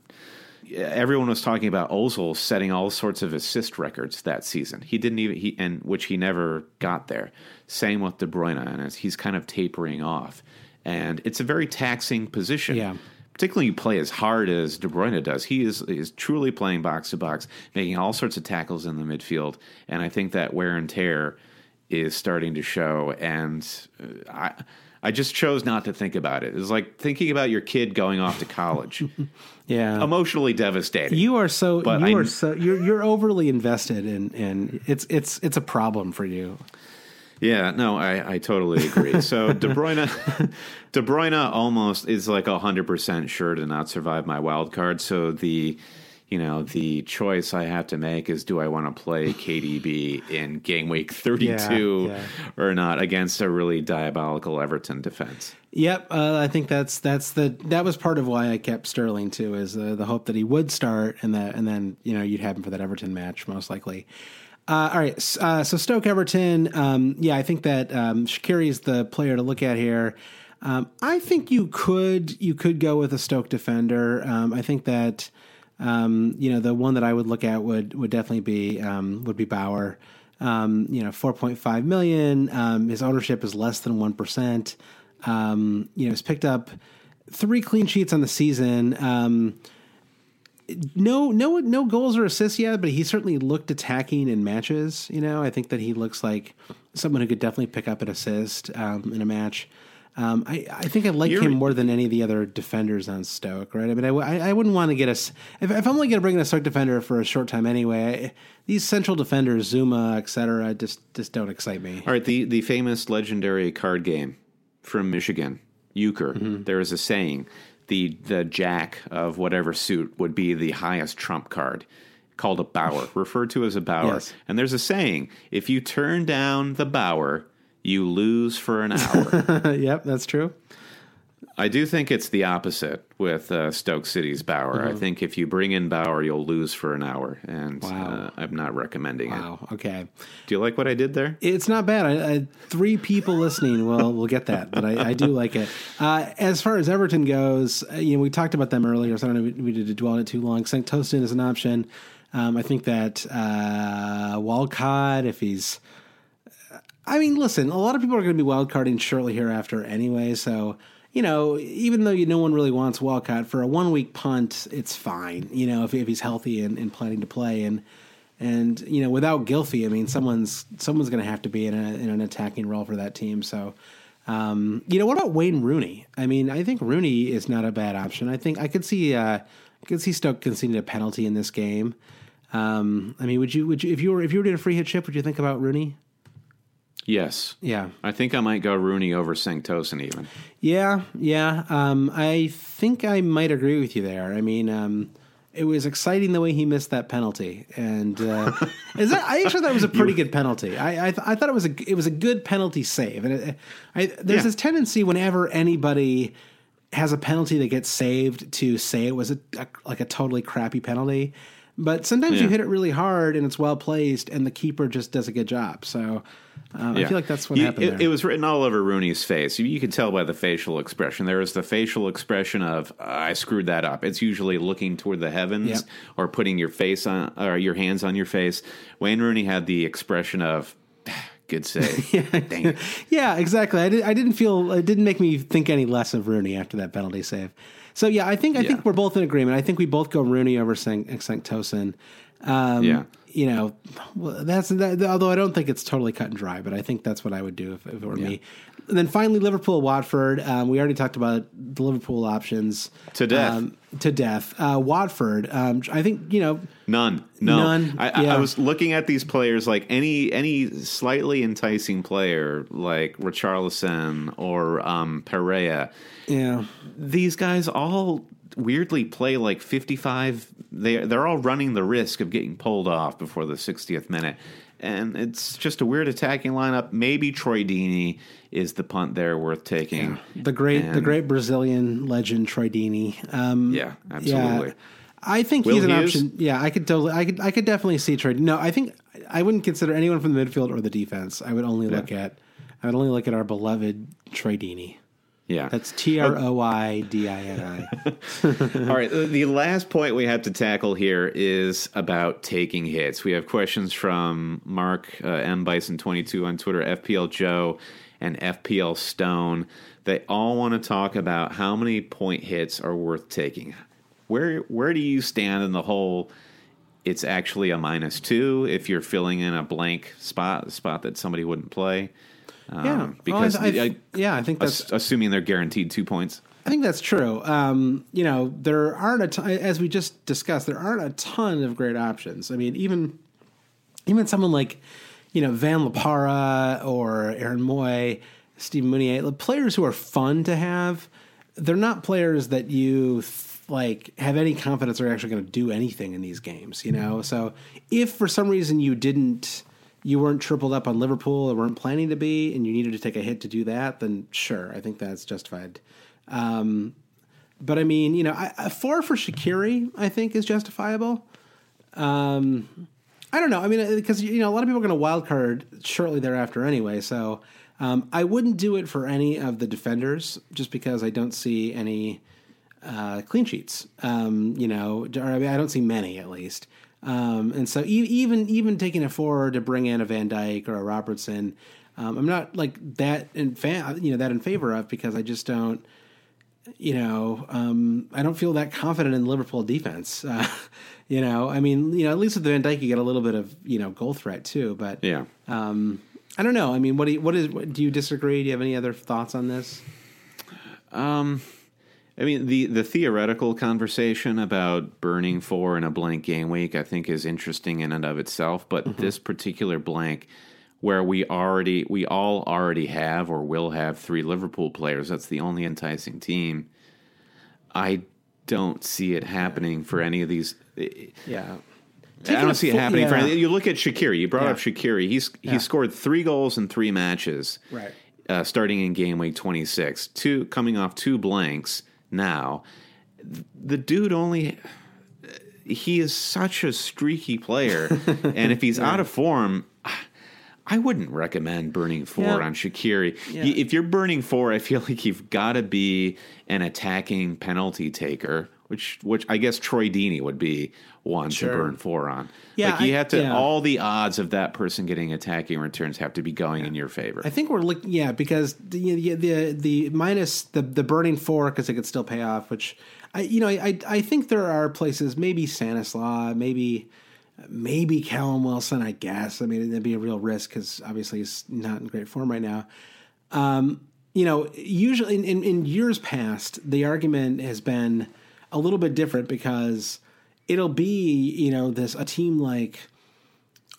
everyone was talking about Ozil setting all sorts of assist records that season. He didn't even, he and which he never got there. Same with De Bruyne, and he's kind of tapering off. And it's a very taxing position. Yeah. Particularly you play as hard as De Bruyne does. He is is truly playing box-to-box, making all sorts of tackles in the midfield. And I think that wear and tear is starting to show. And I... I I just chose not to think about it. It was like thinking about your kid going off to college. Yeah, emotionally devastating. You are so. But you I, are so. You're you're overly invested in, and it's it's it's a problem for you. Yeah, no, I, I totally agree. So De Bruyne, De Bruyne almost is like a hundred percent sure to not survive my wild card. So the, you know, the choice I have to make is, do I want to play K D B in game week thirty-two yeah, yeah. or not against a really diabolical Everton defense? Yep, uh, I think that's that's the that was part of why I kept Sterling too, is uh, the hope that he would start, and that and then you know you'd have him for that Everton match most likely. Uh, all right, uh, so Stoke Everton, um, yeah, I think that um, Shaqiri is the player to look at here. Um, I think you could you could go with a Stoke defender. Um, I think that um, you know the one that I would look at would would definitely be um, would be Bauer. Um, you know, four point five million. Um, his ownership is less than one percent. Um, you know, he's picked up three clean sheets on the season. Um, No, no, no goals or assists yet, but he certainly looked attacking in matches. You know, I think that he looks like someone who could definitely pick up an assist um, in a match. Um, I, I think I like You're, him more than any of the other defenders on Stoke, right? I mean, I, I, I wouldn't want to get us if, if I'm only going to bring in a Stoke defender for a short time anyway. I, these central defenders, Zuma, et cetera, just just don't excite me. All right, the the famous legendary card game from Michigan, Euchre. Mm-hmm. There is a saying. The the jack of whatever suit would be the highest trump card, called a bower, referred to as a bower. Yes. And there's a saying, if you turn down the bower, you lose for an hour. Yep, that's true. I do think it's the opposite with uh, Stoke City's bower. Mm-hmm. I think if you bring in bower, you'll lose for an hour, and wow. uh, I'm not recommending wow. it. Wow, okay. Do you like what I did there? It's not bad. I, I, three people listening will will get that, but I, I do like it. Uh, as far as Everton goes, you know, we talked about them earlier, so I don't know if we did dwell on it too long. Saint-Tosin is an option. Um, I think that uh, Walcott, if he's... I mean, listen, a lot of people are going to be wildcarding shortly hereafter anyway, so... You know, even though you, no one really wants Walcott, for a one-week punt, it's fine, you know, if, if he's healthy and, and planning to play. And, and you know, without Gylfi, I mean, someone's someone's going to have to be in, a, in an attacking role for that team. So, um, you know, what about Wayne Rooney? I mean, I think Rooney is not a bad option. I think I could see uh, I could see Stoke conceding a penalty in this game. Um, I mean, would you would you, if you were if you were doing a free hit chip, would you think about Rooney? Yes. Yeah. I think I might go Rooney over Saint-Tosin even. Yeah, yeah. Um, I think I might agree with you there. I mean, um, it was exciting the way he missed that penalty, and uh, is that, I actually thought it was a pretty you, good penalty. I I, th- I thought it was a it was a good penalty save, and it, I, there's yeah. this tendency whenever anybody has a penalty that gets saved to say it was a, a like a totally crappy penalty. But sometimes yeah. you hit it really hard and it's well placed, and the keeper just does a good job. So uh, yeah. I feel like that's what you, happened. It, there. It was written all over Rooney's face. You, you could tell by the facial expression. There was the facial expression of uh, I screwed that up. It's usually looking toward the heavens yep. or putting your face on or your hands on your face. Wayne Rooney had the expression of good save. yeah. Dang it. yeah, exactly. I, did, I didn't feel it didn't make me think any less of Rooney after that penalty save. So, yeah, I think I yeah. think we're both in agreement. I think we both go Rooney over Saint-Tosin. Um, yeah. You know, well, that's that, although I don't think it's totally cut and dry, but I think that's what I would do if, if it were yeah. me. And then finally, Liverpool-Watford. Um, we already talked about the Liverpool options. To death. Um, to death. Uh, Watford, um, I think, you know. None. No. None. I, yeah. I was looking at these players like any any slightly enticing player like Richarlison or um, Perea. Yeah. These guys all weirdly play like fifty-five. They, they're all running the risk of getting pulled off before the sixtieth minute. And it's just a weird attacking lineup. Maybe Troy Deeney is the punt there worth taking. Yeah. The great and, the great Brazilian legend, Troy Deeney. Um, yeah, absolutely. Yeah, I think Will he's an Hughes? Option. Yeah, I could totally, I could, I could definitely see Troy. No, I think I wouldn't consider anyone from the midfield or the defense. I would only yeah. look at, I would only look at our beloved Troy Deeney. Yeah. That's T R O I D I N I. All right. The last point we have to tackle here is about taking hits. We have questions from Mark uh, M. Bison twenty-two on Twitter, F P L Joe, and F P L Stone. They all want to talk about how many point hits are worth taking. Where where do you stand in the whole? It's actually a minus two if you're filling in a blank spot, a spot that somebody wouldn't play. Um, yeah, because well, I, I, I, yeah, I think that's assuming they're guaranteed two points. I think that's true. Um, you know, there aren't a ton, as we just discussed, there aren't a ton of great options. I mean, even even someone like, you know, Van Lapara or Aaron Moy, Steve Mounier, players who are fun to have. They're not players that you like have any confidence are actually going to do anything in these games, you know? So if for some reason you didn't, you weren't tripled up on Liverpool or weren't planning to be, and you needed to take a hit to do that, then sure. I think that's justified. Um, but I mean, you know, I, a four for Shaqiri, I think is justifiable. Um, I don't know. I mean, because, you know, a lot of people are going to wild card shortly thereafter anyway. So, Um, I wouldn't do it for any of the defenders just because I don't see any uh, clean sheets, um, you know, or I, mean, I don't see many at least. Um, and so e- even even taking a forward to bring in a Van Dijk or a Robertson, um, I'm not like that in fa- you know that in favor of because I just don't, you know, um, I don't feel that confident in Liverpool defense. Uh, you know, I mean, you know, at least with Van Dijk you get a little bit of, you know, goal threat too. But yeah. Um, I don't know. I mean, what do you, what is, do you disagree? Do you have any other thoughts on this? Um, I mean, the, the theoretical conversation about burning four in a blank game week, I think is interesting in and of itself, but mm-hmm. this particular blank where we already, we all already have, or will have three Liverpool players. That's the only enticing team. I don't see it happening for any of these. Yeah. Taking I don't see it happening. Yeah. For anything. You look at Shaqiri. You brought yeah. up Shaqiri. He's yeah. he scored three goals in three matches, right? Uh, starting in game week twenty-six, two coming off two blanks. Now, the dude only he is such a streaky player, and if he's yeah. out of form, I wouldn't recommend burning four yeah. on Shaqiri. Yeah. If you're burning four, I feel like you've got to be an attacking penalty taker. Which, which I guess Troy Deeney would be one sure. to burn four on. Yeah, like you I, have to. Yeah. All the odds of that person getting attacking returns have to be going yeah. in your favor. I think we're looking. Yeah, because the the the minus the the burning four because it could still pay off. Which I you know I I think there are places maybe Stanislaw, maybe maybe Callum Wilson. I guess I mean that'd be a real risk because obviously he's not in great form right now. Um, you know, usually in, in, in years past, the argument has been a little bit different because it'll be, you know, this a team like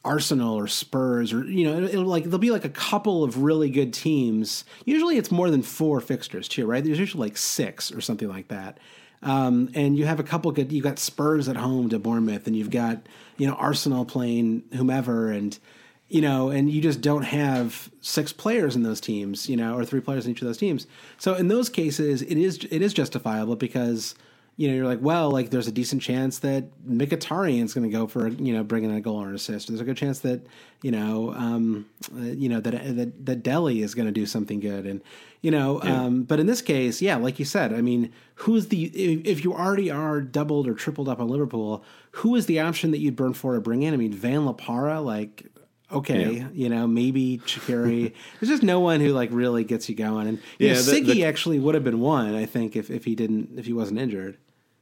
Arsenal or Spurs or, you know, it'll like there'll be like a couple of really good teams. Usually it's more than four fixtures too, right? There's usually like six or something like that. Um, and you have a couple good, you've got Spurs at home to Bournemouth and you've got, you know, Arsenal playing whomever and, you know, and you just don't have six players in those teams, you know, or three players in each of those teams. So in those cases, it is, it is justifiable because, you know, you're like, well, like there's a decent chance that Mkhitaryan's going to go for, you know, bringing in a goal or an assist. There's a good chance that, you know, um, uh, you know that that, that Dele is going to do something good, and you know, yeah. um, but in this case, yeah, like you said, I mean, who's the if, if you already are doubled or tripled up on Liverpool, who is the option that you'd burn for to bring in? I mean, Van Lapara, like. Okay, yeah. you know, maybe Shaqiri. There's just no one who like really gets you going. And you yeah, know, Siggy the, the, actually would have been one, I think, if, if he didn't, if he wasn't injured.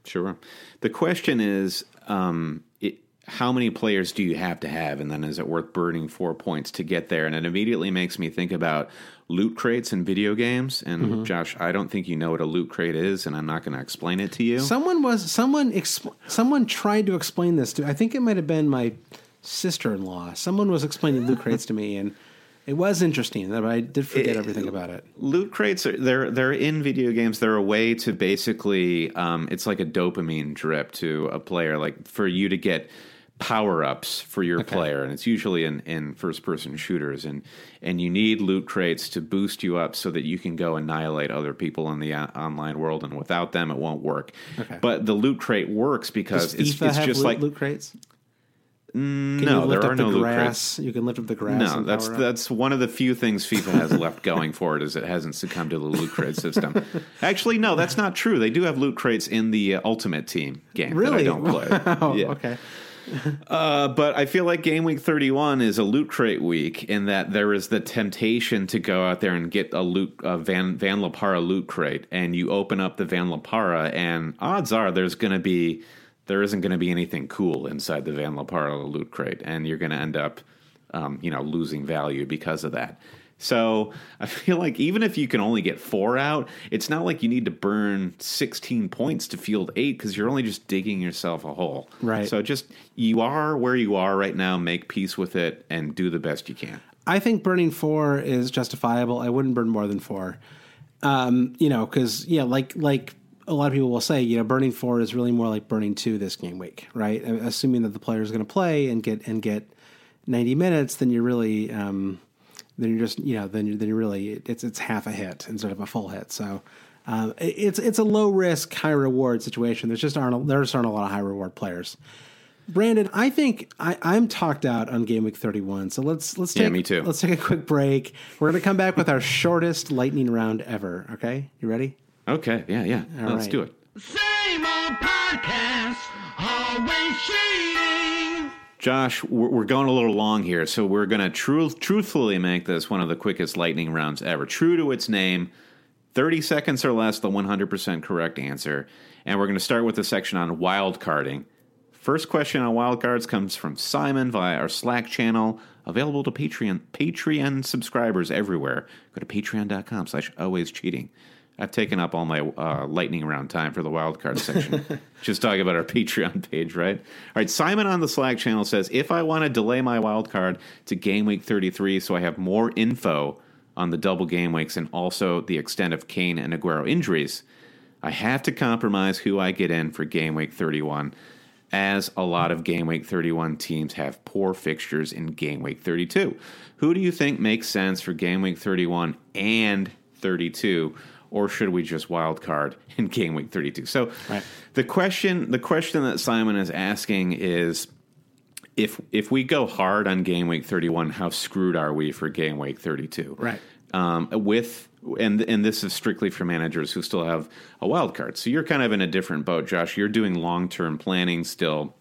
Sure. The question is, um, it, how many players do you have to have, and then is it worth burning four points to get there? And it immediately makes me think about loot crates in video games. And mm-hmm. Josh, I don't think you know what a loot crate is, and I'm not going to explain it to you. Someone was someone exp- someone tried to explain this to. I think it might have been my sister-in-law. Someone was explaining loot crates to me, and it was interesting, but I did forget it, everything about it. Loot crates are they're they're in video games. They're a way to basically um, it's like a dopamine drip to a player, like for you to get power-ups for your okay. player, and it's usually in, in first-person shooters, and and you need loot crates to boost you up so that you can go annihilate other people in the o- online world, and without them, it won't work. Okay. But the loot crate works because Does it's, FIFA it's have just loot, like loot crates. Can no, there are no loot crates. You can lift up the grass. No, that's that's one of the few things FIFA has left going for it is it hasn't succumbed to the loot crate system. Actually, no, that's not true. They do have loot crates in the uh, Ultimate Team game really? that I don't play. Oh, yeah. okay. uh, but I feel like game week thirty-one is a loot crate week in that there is the temptation to go out there and get a loot a Van Van Lapara loot crate, and you open up the Van Lapara, and odds are there's going to be. There isn't going to be anything cool inside the Van Lapara loot crate, and you're going to end up, um, you know, losing value because of that. So I feel like even if you can only get four out, it's not like you need to burn sixteen points to field eight because you're only just digging yourself a hole. Right. So just you are where you are right now. Make peace with it and do the best you can. I think burning four is justifiable. I wouldn't burn more than four, um, you know, because, yeah, like like a lot of people will say, you know, burning four is really more like burning two this game week. Right. Assuming that the player is going to play and get and get ninety minutes, then you're really um, then you're just, you know, then you're, then you're really it's it's half a hit instead of a full hit. So um, it's it's a low risk, high reward situation. There's just aren't there just aren't a lot of high reward players. Brandon, I think I, I'm talked out on game week thirty-one. So let's let's take yeah, me too. let's take a quick break. We're gonna come back with our shortest lightning round ever. Okay, you ready? Okay, yeah, yeah. All let's right. do it. Same old podcast, always cheating. Josh, we're, we're going a little long here, so we're gonna truth, truthfully make this one of the quickest lightning rounds ever. True to its name, thirty seconds or less, the one hundred percent correct answer, and we're gonna start with a section on wild carding. First question on Wildcards comes from Simon via our Slack channel, available to Patreon Patreon subscribers everywhere. Go to patreon.com slash always cheating. I've taken up all my uh, lightning round time for the Wildcard section. Just talking about our Patreon page, right? All right, Simon on the Slack channel says, if I want to delay my Wildcard to game week thirty-three so I have more info on the double game weeks and also the extent of Kane and Aguero injuries, I have to compromise who I get in for game week thirty-one. As a lot of game week thirty-one teams have poor fixtures in game week thirty-two. Who do you think makes sense for game week thirty-one and thirty-two, or should we just wild card in game week thirty-two? So right. the question the question that Simon is asking is if if we go hard on game week thirty-one, how screwed are we for game week thirty-two? Right. Um, with and and this is strictly for managers who still have a wild card. So you're kind of in a different boat, Josh. You're doing long-term planning still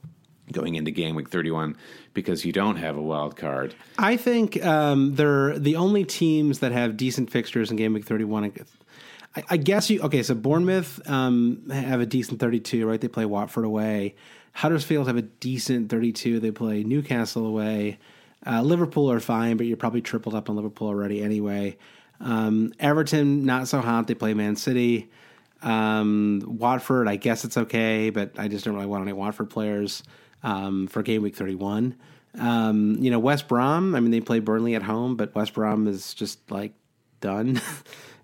going into game week thirty-one because you don't have a wild card. I think um, they're the only teams that have decent fixtures in game week thirty-one. I, I guess you okay. So Bournemouth um, have a decent thirty-two, right? They play Watford away. Huddersfield have a decent thirty-two. They play Newcastle away. Uh, Liverpool are fine, but you're probably tripled up on Liverpool already anyway. Um, Everton, not so hot. They play Man City. Um, Watford, I guess it's okay, but I just don't really want any Watford players um, for game week thirty-one. Um, you know, West Brom, I mean, they play Burnley at home, but West Brom is just, like, done.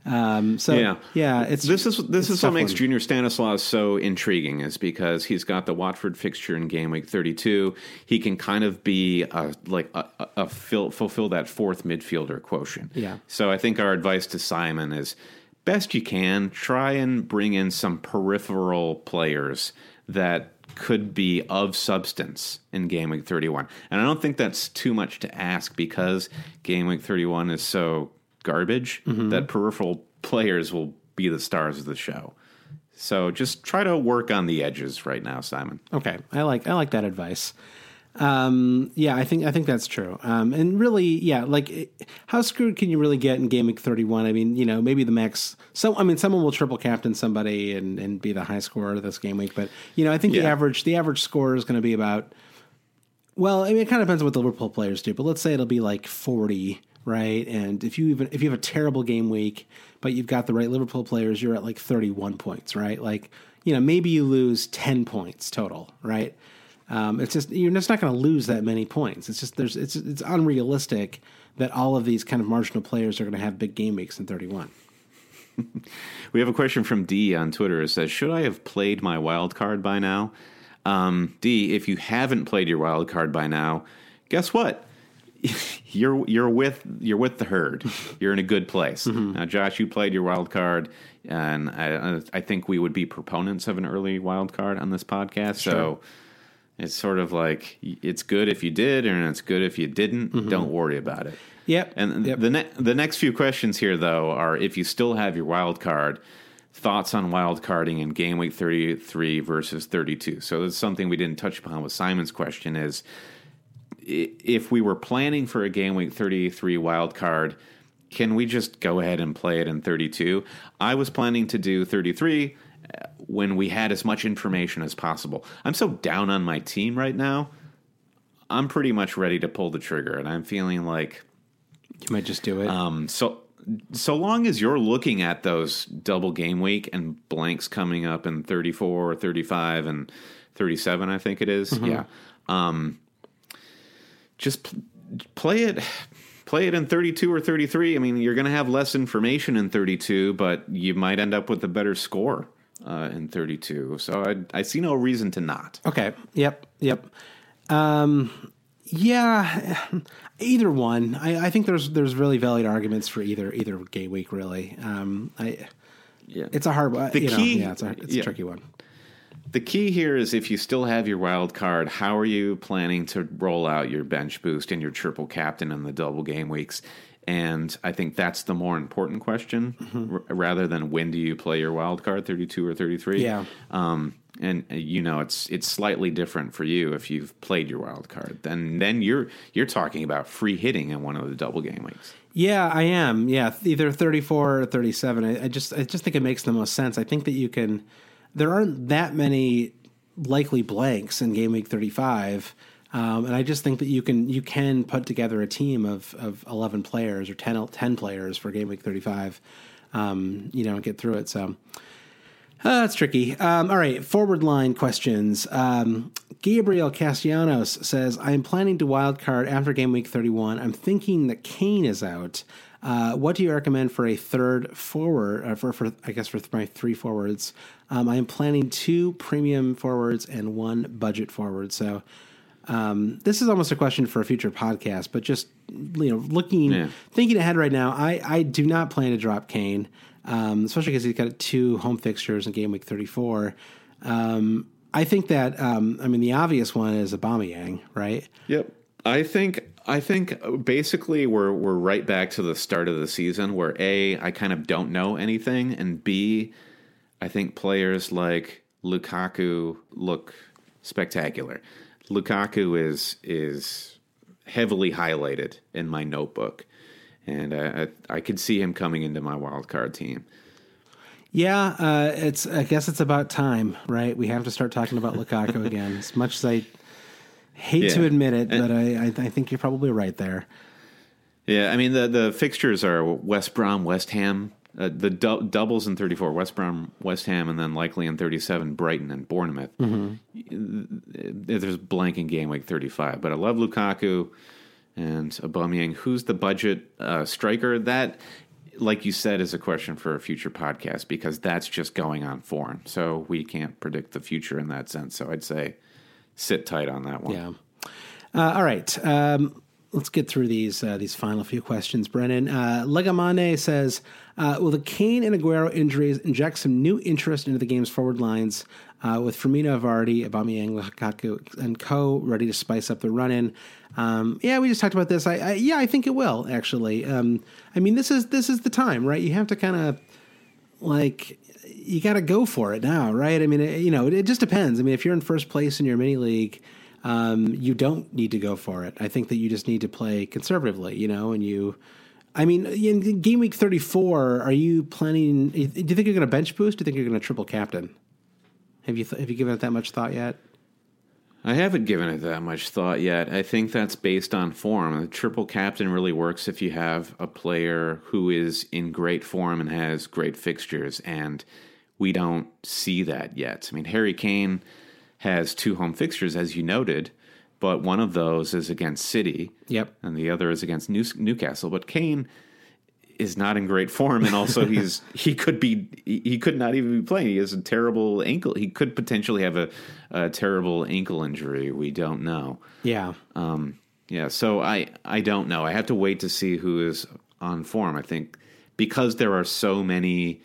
Um, so yeah, yeah it's this is this is what makes Junior Stanislaus so intriguing is because he's got the Watford fixture in game week thirty-two. He can kind of be a, like a, a fill, fulfill that fourth midfielder quotient. Yeah. So I think our advice to Simon is best you can try and bring in some peripheral players that could be of substance in game week thirty-one. And I don't think that's too much to ask because game week thirty-one is so garbage mm-hmm. that peripheral players will be the stars of the show. So just try to work on the edges right now, Simon. Okay. I like, I like that advice. Um, yeah, I think, I think that's true. Um, and really, yeah, like it, how screwed can you really get in game week thirty-one? I mean, you know, maybe the max, so, I mean, someone will triple captain somebody and, and be the high scorer this game week. But, you know, I think yeah. the average, the average score is going to be about, well, I mean, it kind of depends on what the Liverpool players do, but let's say it'll be like forty, right? And if you even if you have a terrible game week, but you've got the right Liverpool players, you're at like thirty-one points, right? Like, you know, maybe you lose ten points total, right? Um, it's just you're just not going to lose that many points. It's just there's it's it's unrealistic that all of these kind of marginal players are going to have big game weeks in thirty-one. We have a question from D on Twitter. It says, "Should I have played my wild card by now?" Um, D, if you haven't played your wild card by now, guess what? You're you're with you're with the herd. You're in a good place. Mm-hmm. Now, Josh, you played your wild card, and I I think we would be proponents of an early wild card on this podcast. Sure. So it's sort of like it's good if you did, and it's good if you didn't. Mm-hmm. Don't worry about it. Yep. And yep. the ne- the next few questions here though are if you still have your wild card. Thoughts on wild carding in game week thirty-three versus thirty-two. So that's something we didn't touch upon with Simon's question is. If we were planning for a game week thirty-three wild card, can we just go ahead and play it in thirty-two? I was planning to do thirty-three when we had as much information as possible. I'm so down on my team right now. I'm pretty much ready to pull the trigger, and I'm feeling like You might just do it. Um, so so long as you're looking at those double game week and blanks coming up in thirty-four, or thirty-five, and thirty-seven, I think it is. Mm-hmm. Yeah. Um, just pl- play it. Play it in thirty-two or thirty-three. I mean, you're going to have less information in thirty-two, but you might end up with a better score uh, in thirty-two. So I, I see no reason to not. Okay. Yep. Yep. Um, yeah. Either one. I, I think there's there's really valid arguments for either either game week. Really. Um, I. Yeah. It's a hard one. The you key. Know, yeah. It's a it's yeah. a tricky one. The key here is if you still have your wild card, how are you planning to roll out your bench boost and your triple captain in the double game weeks? And I think that's the more important question, mm-hmm. r- rather than when do you play your wild card, thirty-two or thirty-three? Yeah. Um, and you know it's it's slightly different for you if you've played your wild card. Then then you're you're talking about free hitting in one of the double game weeks. Yeah, I am. Yeah, either thirty-four or thirty-seven. I, I just I just think it makes the most sense. I think that you can. There aren't that many likely blanks in game week thirty-five, um, and I just think that you can you can put together a team of of eleven players or ten, ten players for game week thirty-five, um, you know, and get through it. So uh, that's tricky. Um, all right, forward line questions. Um, Gabriel Castellanos says, "I'm planning to wildcard after game week thirty-one. I'm thinking that Kane is out. Uh, what do you recommend for a third forward, uh, for, for I guess for th- my three forwards? Um, I am planning two premium forwards and one budget forward." So um, this is almost a question for a future podcast, but just you know, looking, yeah. thinking ahead right now, I, I do not plan to drop Kane, um, especially because he's got two home fixtures in game week thirty-four. Um, I think that, um, I mean, the obvious one is Aubameyang, right? Yep. I think I think basically we're we're right back to the start of the season where A, I kind of don't know anything, and B, I think players like Lukaku look spectacular. Lukaku is is heavily highlighted in my notebook, and I I, I could see him coming into my wildcard team. Yeah, uh, it's I guess it's about time, right? We have to start talking about Lukaku again. As much as I. Hate yeah. to admit it, but I, I think you're probably right there. Yeah, I mean, the, the fixtures are West Brom, West Ham, uh, the du- doubles in thirty-four, West Brom, West Ham, and then likely in thirty-seven, Brighton and Bournemouth. Mm-hmm. There's blank in game week thirty-five, but I love Lukaku and Aubameyang. Who's the budget uh, striker? That, like you said, is a question for a future podcast because that's just going on form. So we can't predict the future in that sense. So I'd say... sit tight on that one. Yeah. Uh, all right. Um, let's get through these uh, these final few questions, Brennan. Uh, Legamane says, uh, will the Kane and Aguero injuries inject some new interest into the game's forward lines uh, with Firmino, Vardy, Aubameyang, Lukaku, and co. ready to spice up the run-in? Um, yeah, we just talked about this. I, I Yeah, I think it will, actually. Um, I mean, this is this is the time, right? You have to kind of, like... you got to go for it now, right? I mean, it, you know, it, it just depends. I mean, if you're in first place in your mini league, um, you don't need to go for it. I think that you just need to play conservatively, you know, and you, I mean, in game week thirty-four, are you planning, do you think you're going to bench boost? Do you think you're going to triple captain? Have you, th- have you given it that much thought yet? I haven't given it that much thought yet. I think that's based on form. The triple captain really works if you have a player who is in great form and has great fixtures, and we don't see that yet. I mean, Harry Kane has two home fixtures, as you noted, but one of those is against City. Yep. And the other is against New- Newcastle. But Kane is not in great form, and also he's he could be he could not even be playing. He has a terrible ankle. He could potentially have a, a terrible ankle injury. We don't know. Yeah. Um. Yeah. So I I don't know. I have to wait to see who is on form. I think because there are so many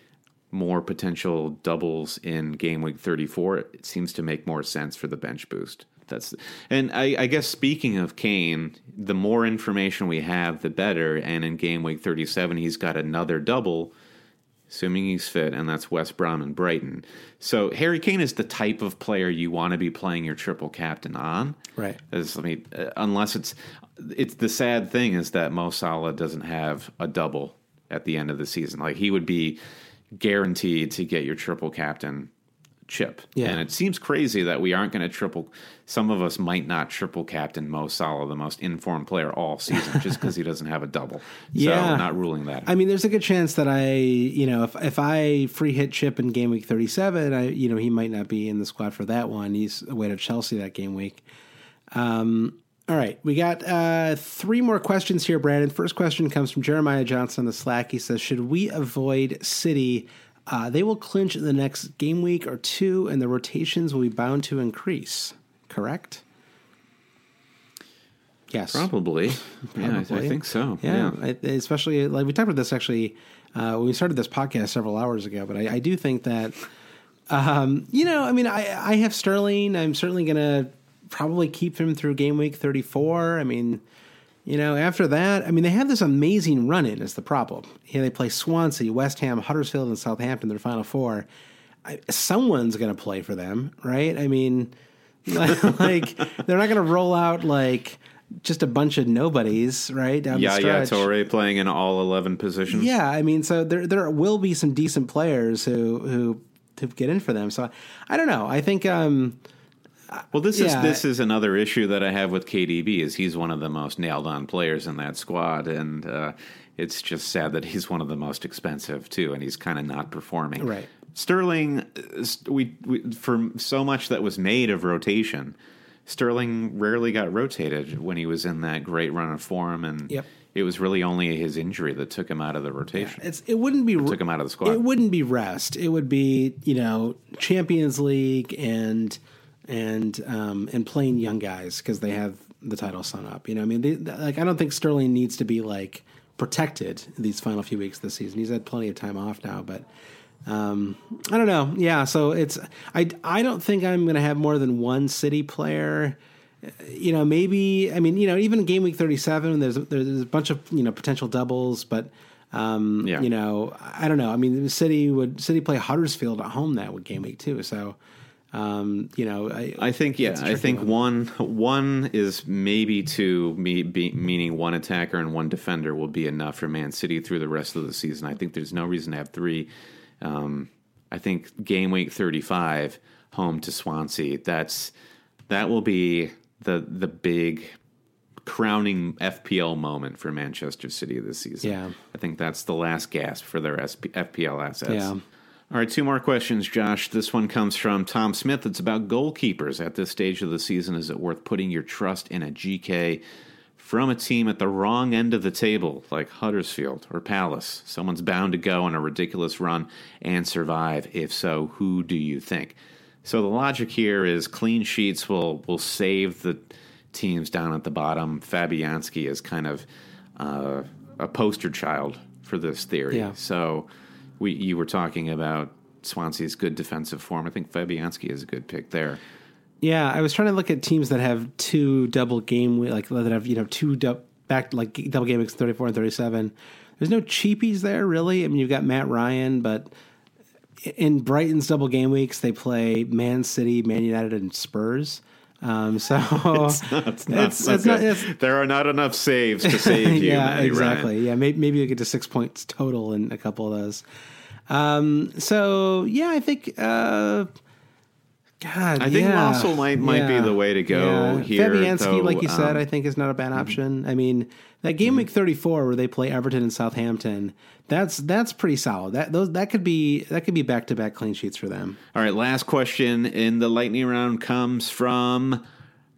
more potential doubles in game week thirty-four, it seems to make more sense for the bench boost. That's and I, I guess speaking of Kane, the more information we have, the better. And in game week thirty-seven, he's got another double, assuming he's fit, and that's West Brom and Brighton. So Harry Kane is the type of player you want to be playing your triple captain on, right? As I mean, unless it's it's the sad thing is that Mo Salah doesn't have a double at the end of the season. Like he would be guaranteed to get your triple captain chip. Yeah. And it seems crazy that we aren't going to triple. Some of us might not triple captain Mo Salah, the most informed player all season, just because he doesn't have a double. Yeah. So not ruling that out. I mean, there's a good chance that I, you know, if if I free hit Chip in game week thirty-seven, I, you know, he might not be in the squad for that one. He's away to Chelsea that game week. Um, all right. We got uh, three more questions here, Brandon. First question comes from Jeremiah Johnson on the Slack. He says, should we avoid City? Uh, they will clinch in the next game week or two, and the rotations will be bound to increase. Correct? Yes. Probably. Probably. Yeah, I think so. Yeah. yeah. I, especially, like, we talked about this actually uh, when we started this podcast several hours ago, but I, I do think that, um, you know, I mean, I, I have Sterling. I'm certainly going to probably keep him through game week thirty-four. I mean, you know, after that, I mean, they have this amazing run-in is the problem. You know, they play Swansea, West Ham, Huddersfield, and Southampton, their final four. I, someone's going to play for them, right? I mean, like, they're not going to roll out, like, just a bunch of nobodies, right, down yeah, the stretch. Yeah, yeah, Torre playing in all eleven positions. Yeah, I mean, so there there will be some decent players who, who, who get in for them. So, I don't know. I think... um Well, this yeah. is this is another issue that I have with K D B is he's one of the most nailed-on players in that squad, and uh, it's just sad that he's one of the most expensive too, and he's kind of not performing. Right, Sterling, we, we for so much that was made of rotation, Sterling rarely got rotated when he was in that great run of form, and yep. it was really only his injury that took him out of the rotation. Yeah, it's, it wouldn't be it took him out of the squad. It wouldn't be rest. It would be, you know, Champions League and. And um, and playing young guys because they have the title sewn up. You know, I mean, they, like I don't think Sterling needs to be like protected these final few weeks this season. He's had plenty of time off now, but um, I don't know. Yeah, so it's I I don't think I'm going to have more than one City player. You know, maybe I mean, you know, even game week thirty-seven, there's there's a bunch of you know potential doubles, but um, yeah. you know, I don't know. I mean, City would City play Huddersfield at home that game week too, so. Um, you know, I, I think, yeah, I think one. one, one is maybe two, me, be, meaning one attacker and one defender will be enough for Man City through the rest of the season. I think there's no reason to have three. Um, I think game week thirty-five home to Swansea. That's, that will be the, the big crowning F P L moment for Manchester City this season. Yeah. I think that's the last gasp for their S P, F P L assets. Yeah. All right, two more questions, Josh. This one comes from Tom Smith. It's about goalkeepers. At this stage of the season, is it worth putting your trust in a G K from a team at the wrong end of the table, like Huddersfield or Palace? Someone's bound to go on a ridiculous run and survive. If so, who do you think? So the logic here is clean sheets will, will save the teams down at the bottom. Fabianski is kind of uh, a poster child for this theory. Yeah. So... We, you were talking about Swansea's good defensive form. I think Fabianski is a good pick there. Yeah, I was trying to look at teams that have two double game, like that have you know two du- back like double game weeks thirty-four and thirty-seven. There's no cheapies there really. I mean, you've got Matt Ryan, but in Brighton's double game weeks, they play Man City, Man United, and Spurs. Um, so it's not, it's not, it's, it's not, it's, there are not enough saves to save you. Yeah, Maddie exactly. Ryan. Yeah. Maybe, maybe you get to six points total in a couple of those. Um, so yeah, I think, uh, God, I think yeah. Wassel might, might yeah. be the way to go yeah. here. Fabianski, like you um, said, I think is not a bad option. Mm-hmm. I mean, that game mm-hmm. week thirty-four where they play Everton and Southampton, that's, that's pretty solid. That those, that could be, that could be back to back clean sheets for them. All right. Last question in the lightning round comes from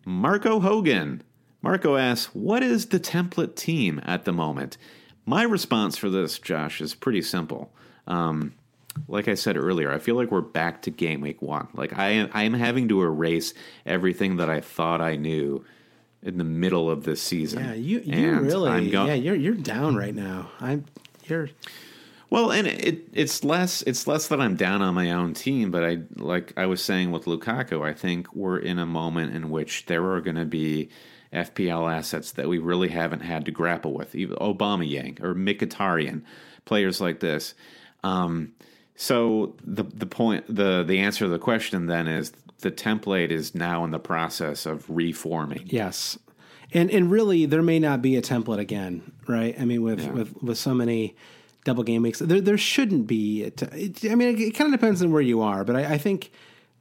Marco Hogan. Marco asks, what is the template team at the moment? My response for this, Josh, is pretty simple. Um, Like I said earlier, I feel like we're back to game week one. Like I am, I am having to erase everything that I thought I knew in the middle of this season. Yeah, you, you and really, I'm go- yeah, you're you're down right now. I'm you're well, and it it's less it's less that I'm down on my own team, but I like I was saying with Lukaku, I think we're in a moment in which there are going to be F P L assets that we really haven't had to grapple with, even Aubameyang or Mkhitaryan, players like this. Um, So the the point the, the answer to the question then is the template is now in the process of reforming. Yes, and and really there may not be a template again, right? I mean, with yeah. with, with so many double game weeks, there there shouldn't be. A te- I mean, it, it kind of depends on where you are, but I, I think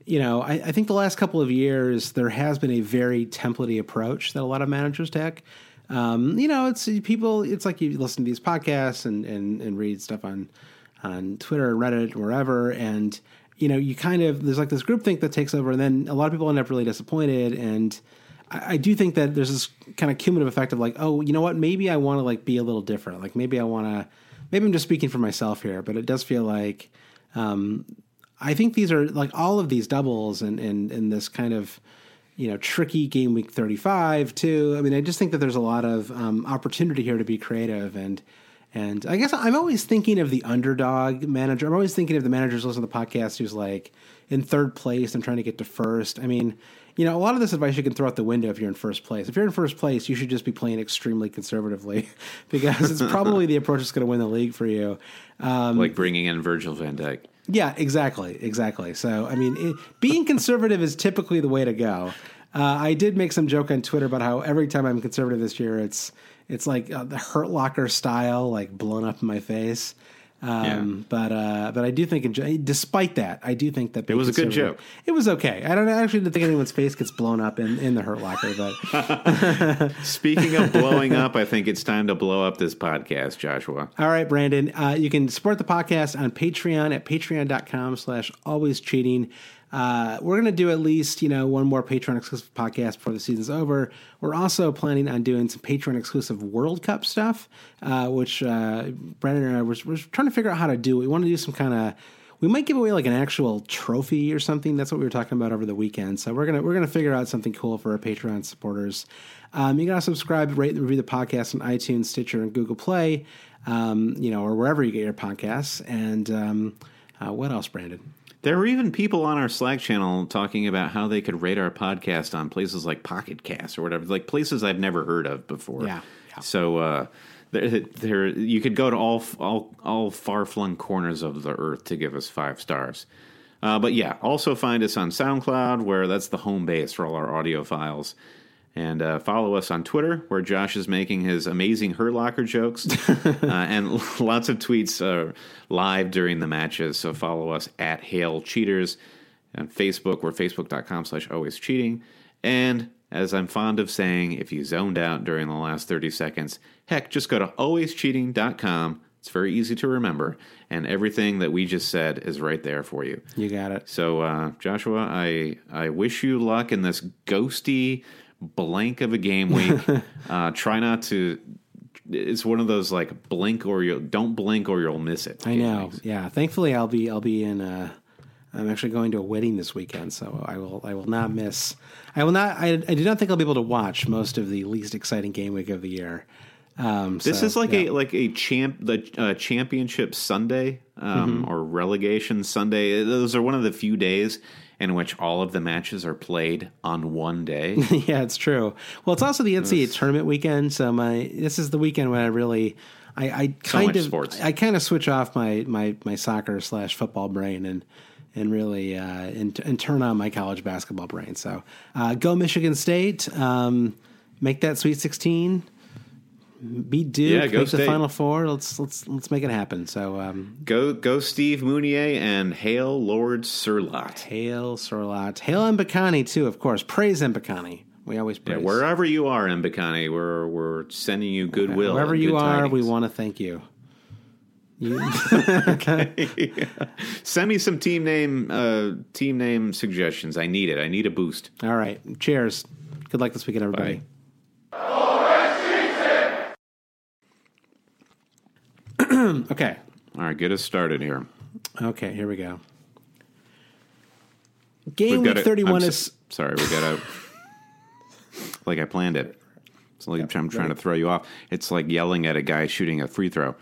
you know, I, I think the last couple of years there has been a very template-y approach that a lot of managers take. Um, you know, it's people. It's like you listen to these podcasts and and, and read stuff on on Twitter, Reddit, wherever, and you know, you kind of there's like this groupthink that takes over, and then a lot of people end up really disappointed. And I, I do think that there's this kind of cumulative effect of like, oh, you know what? Maybe I want to like be a little different. Like maybe I want to. Maybe I'm just speaking for myself here, but it does feel like um, I think these are like all of these doubles and and and this kind of. You know, tricky game week thirty-five too. I mean, I just think that there's a lot of um, opportunity here to be creative. And, and I guess I'm always thinking of the underdog manager. I'm always thinking of the managers listening to the podcast who's like in third place and trying to get to first. I mean, you know, a lot of this advice you can throw out the window if you're in first place. If you're in first place, you should just be playing extremely conservatively because it's probably the approach that's going to win the league for you. Um, like bringing in Virgil van Dijk. Yeah, exactly, exactly. So, I mean, it, being conservative is typically the way to go. Uh, I did make some joke on Twitter about how every time I'm conservative this year, it's it's like uh, the Hurt Locker style, like blown up in my face. Um, yeah. But uh, but I do think, despite that, I do think that it was a good joke. It was okay. I don't I actually didn't think anyone's face gets blown up in, in the Hurt Locker. But speaking of blowing up, I think it's time to blow up this podcast, Joshua. All right, Brandon. Uh, you can support the podcast on Patreon at patreon dot com slash always cheating. Uh, we're going to do at least, you know, one more Patreon exclusive podcast before the season's over. We're also planning on doing some Patreon exclusive World Cup stuff, uh, which, uh, Brandon and I were, we're trying to figure out how to do. We want to do some kind of, we might give away like an actual trophy or something. That's what we were talking about over the weekend. So we're going to, we're going to figure out something cool for our Patreon supporters. Um, you can also subscribe, rate and review the podcast on iTunes, Stitcher, and Google Play, um, you know, or wherever you get your podcasts. And, um, uh, what else, Brandon? There were even people on our Slack channel talking about how they could rate our podcast on places like Pocket Cast or whatever, like places I've never heard of before. Yeah. yeah. So uh, there, there, you could go to all, all, all far-flung corners of the earth to give us five stars. Uh, but yeah, also find us on SoundCloud, where that's the home base for all our audio files. And uh, follow us on Twitter, where Josh is making his amazing Hurt Locker jokes uh, and lots of tweets uh, live during the matches. So follow us at Hail Cheaters. On Facebook, we're facebook dot com slash always cheating. And as I'm fond of saying, if you zoned out during the last thirty seconds, heck, just go to always cheating dot com. It's very easy to remember. And everything that we just said is right there for you. You got it. So, uh, Joshua, I, I wish you luck in this ghosty blank of a game week. uh, try not to. It's one of those like blink or you'll don't blink or you'll miss it. I know. Weeks. Yeah. Thankfully, I'll be I'll be in. A, I'm actually going to a wedding this weekend, so I will I will not miss. I will not. I, I do not think I'll be able to watch most of the least exciting game week of the year. Um, this so, is like yeah. a like a champ the uh, championship Sunday um, mm-hmm. or relegation Sunday. Those are one of the few days in which all of the matches are played on one day. Yeah, it's true. Well, it's also the N C double A tournament weekend, so my this is the weekend when I really, I, I kind so of, sports. I kind of switch off my my my soccer slash football brain and and really uh, and, and turn on my college basketball brain. So uh, go Michigan State, um, make that Sweet Sixteen. Beat Duke, yeah, go make State. The Final Four. Let's let's let's make it happen. So um, go go Steve Mounier and hail Lord Surlot. Hail Surlot. Hail Mbakani too, of course. Praise Mbakani. We always praise. Yeah, wherever you are, Mbakani, we're we're sending you goodwill. Okay. Wherever you good are, tidings. We want to thank you. you- okay. Yeah. Send me some team name uh, team name suggestions. I need it. I need a boost. All right. Cheers. Good luck this weekend, everybody. Bye. Okay. All right, get us started here. Okay, here we go. Game week thirty-one is... So, sorry, we got to... like I planned it. It's like yep, I'm trying right. to throw you off. It's like yelling at a guy shooting a free throw.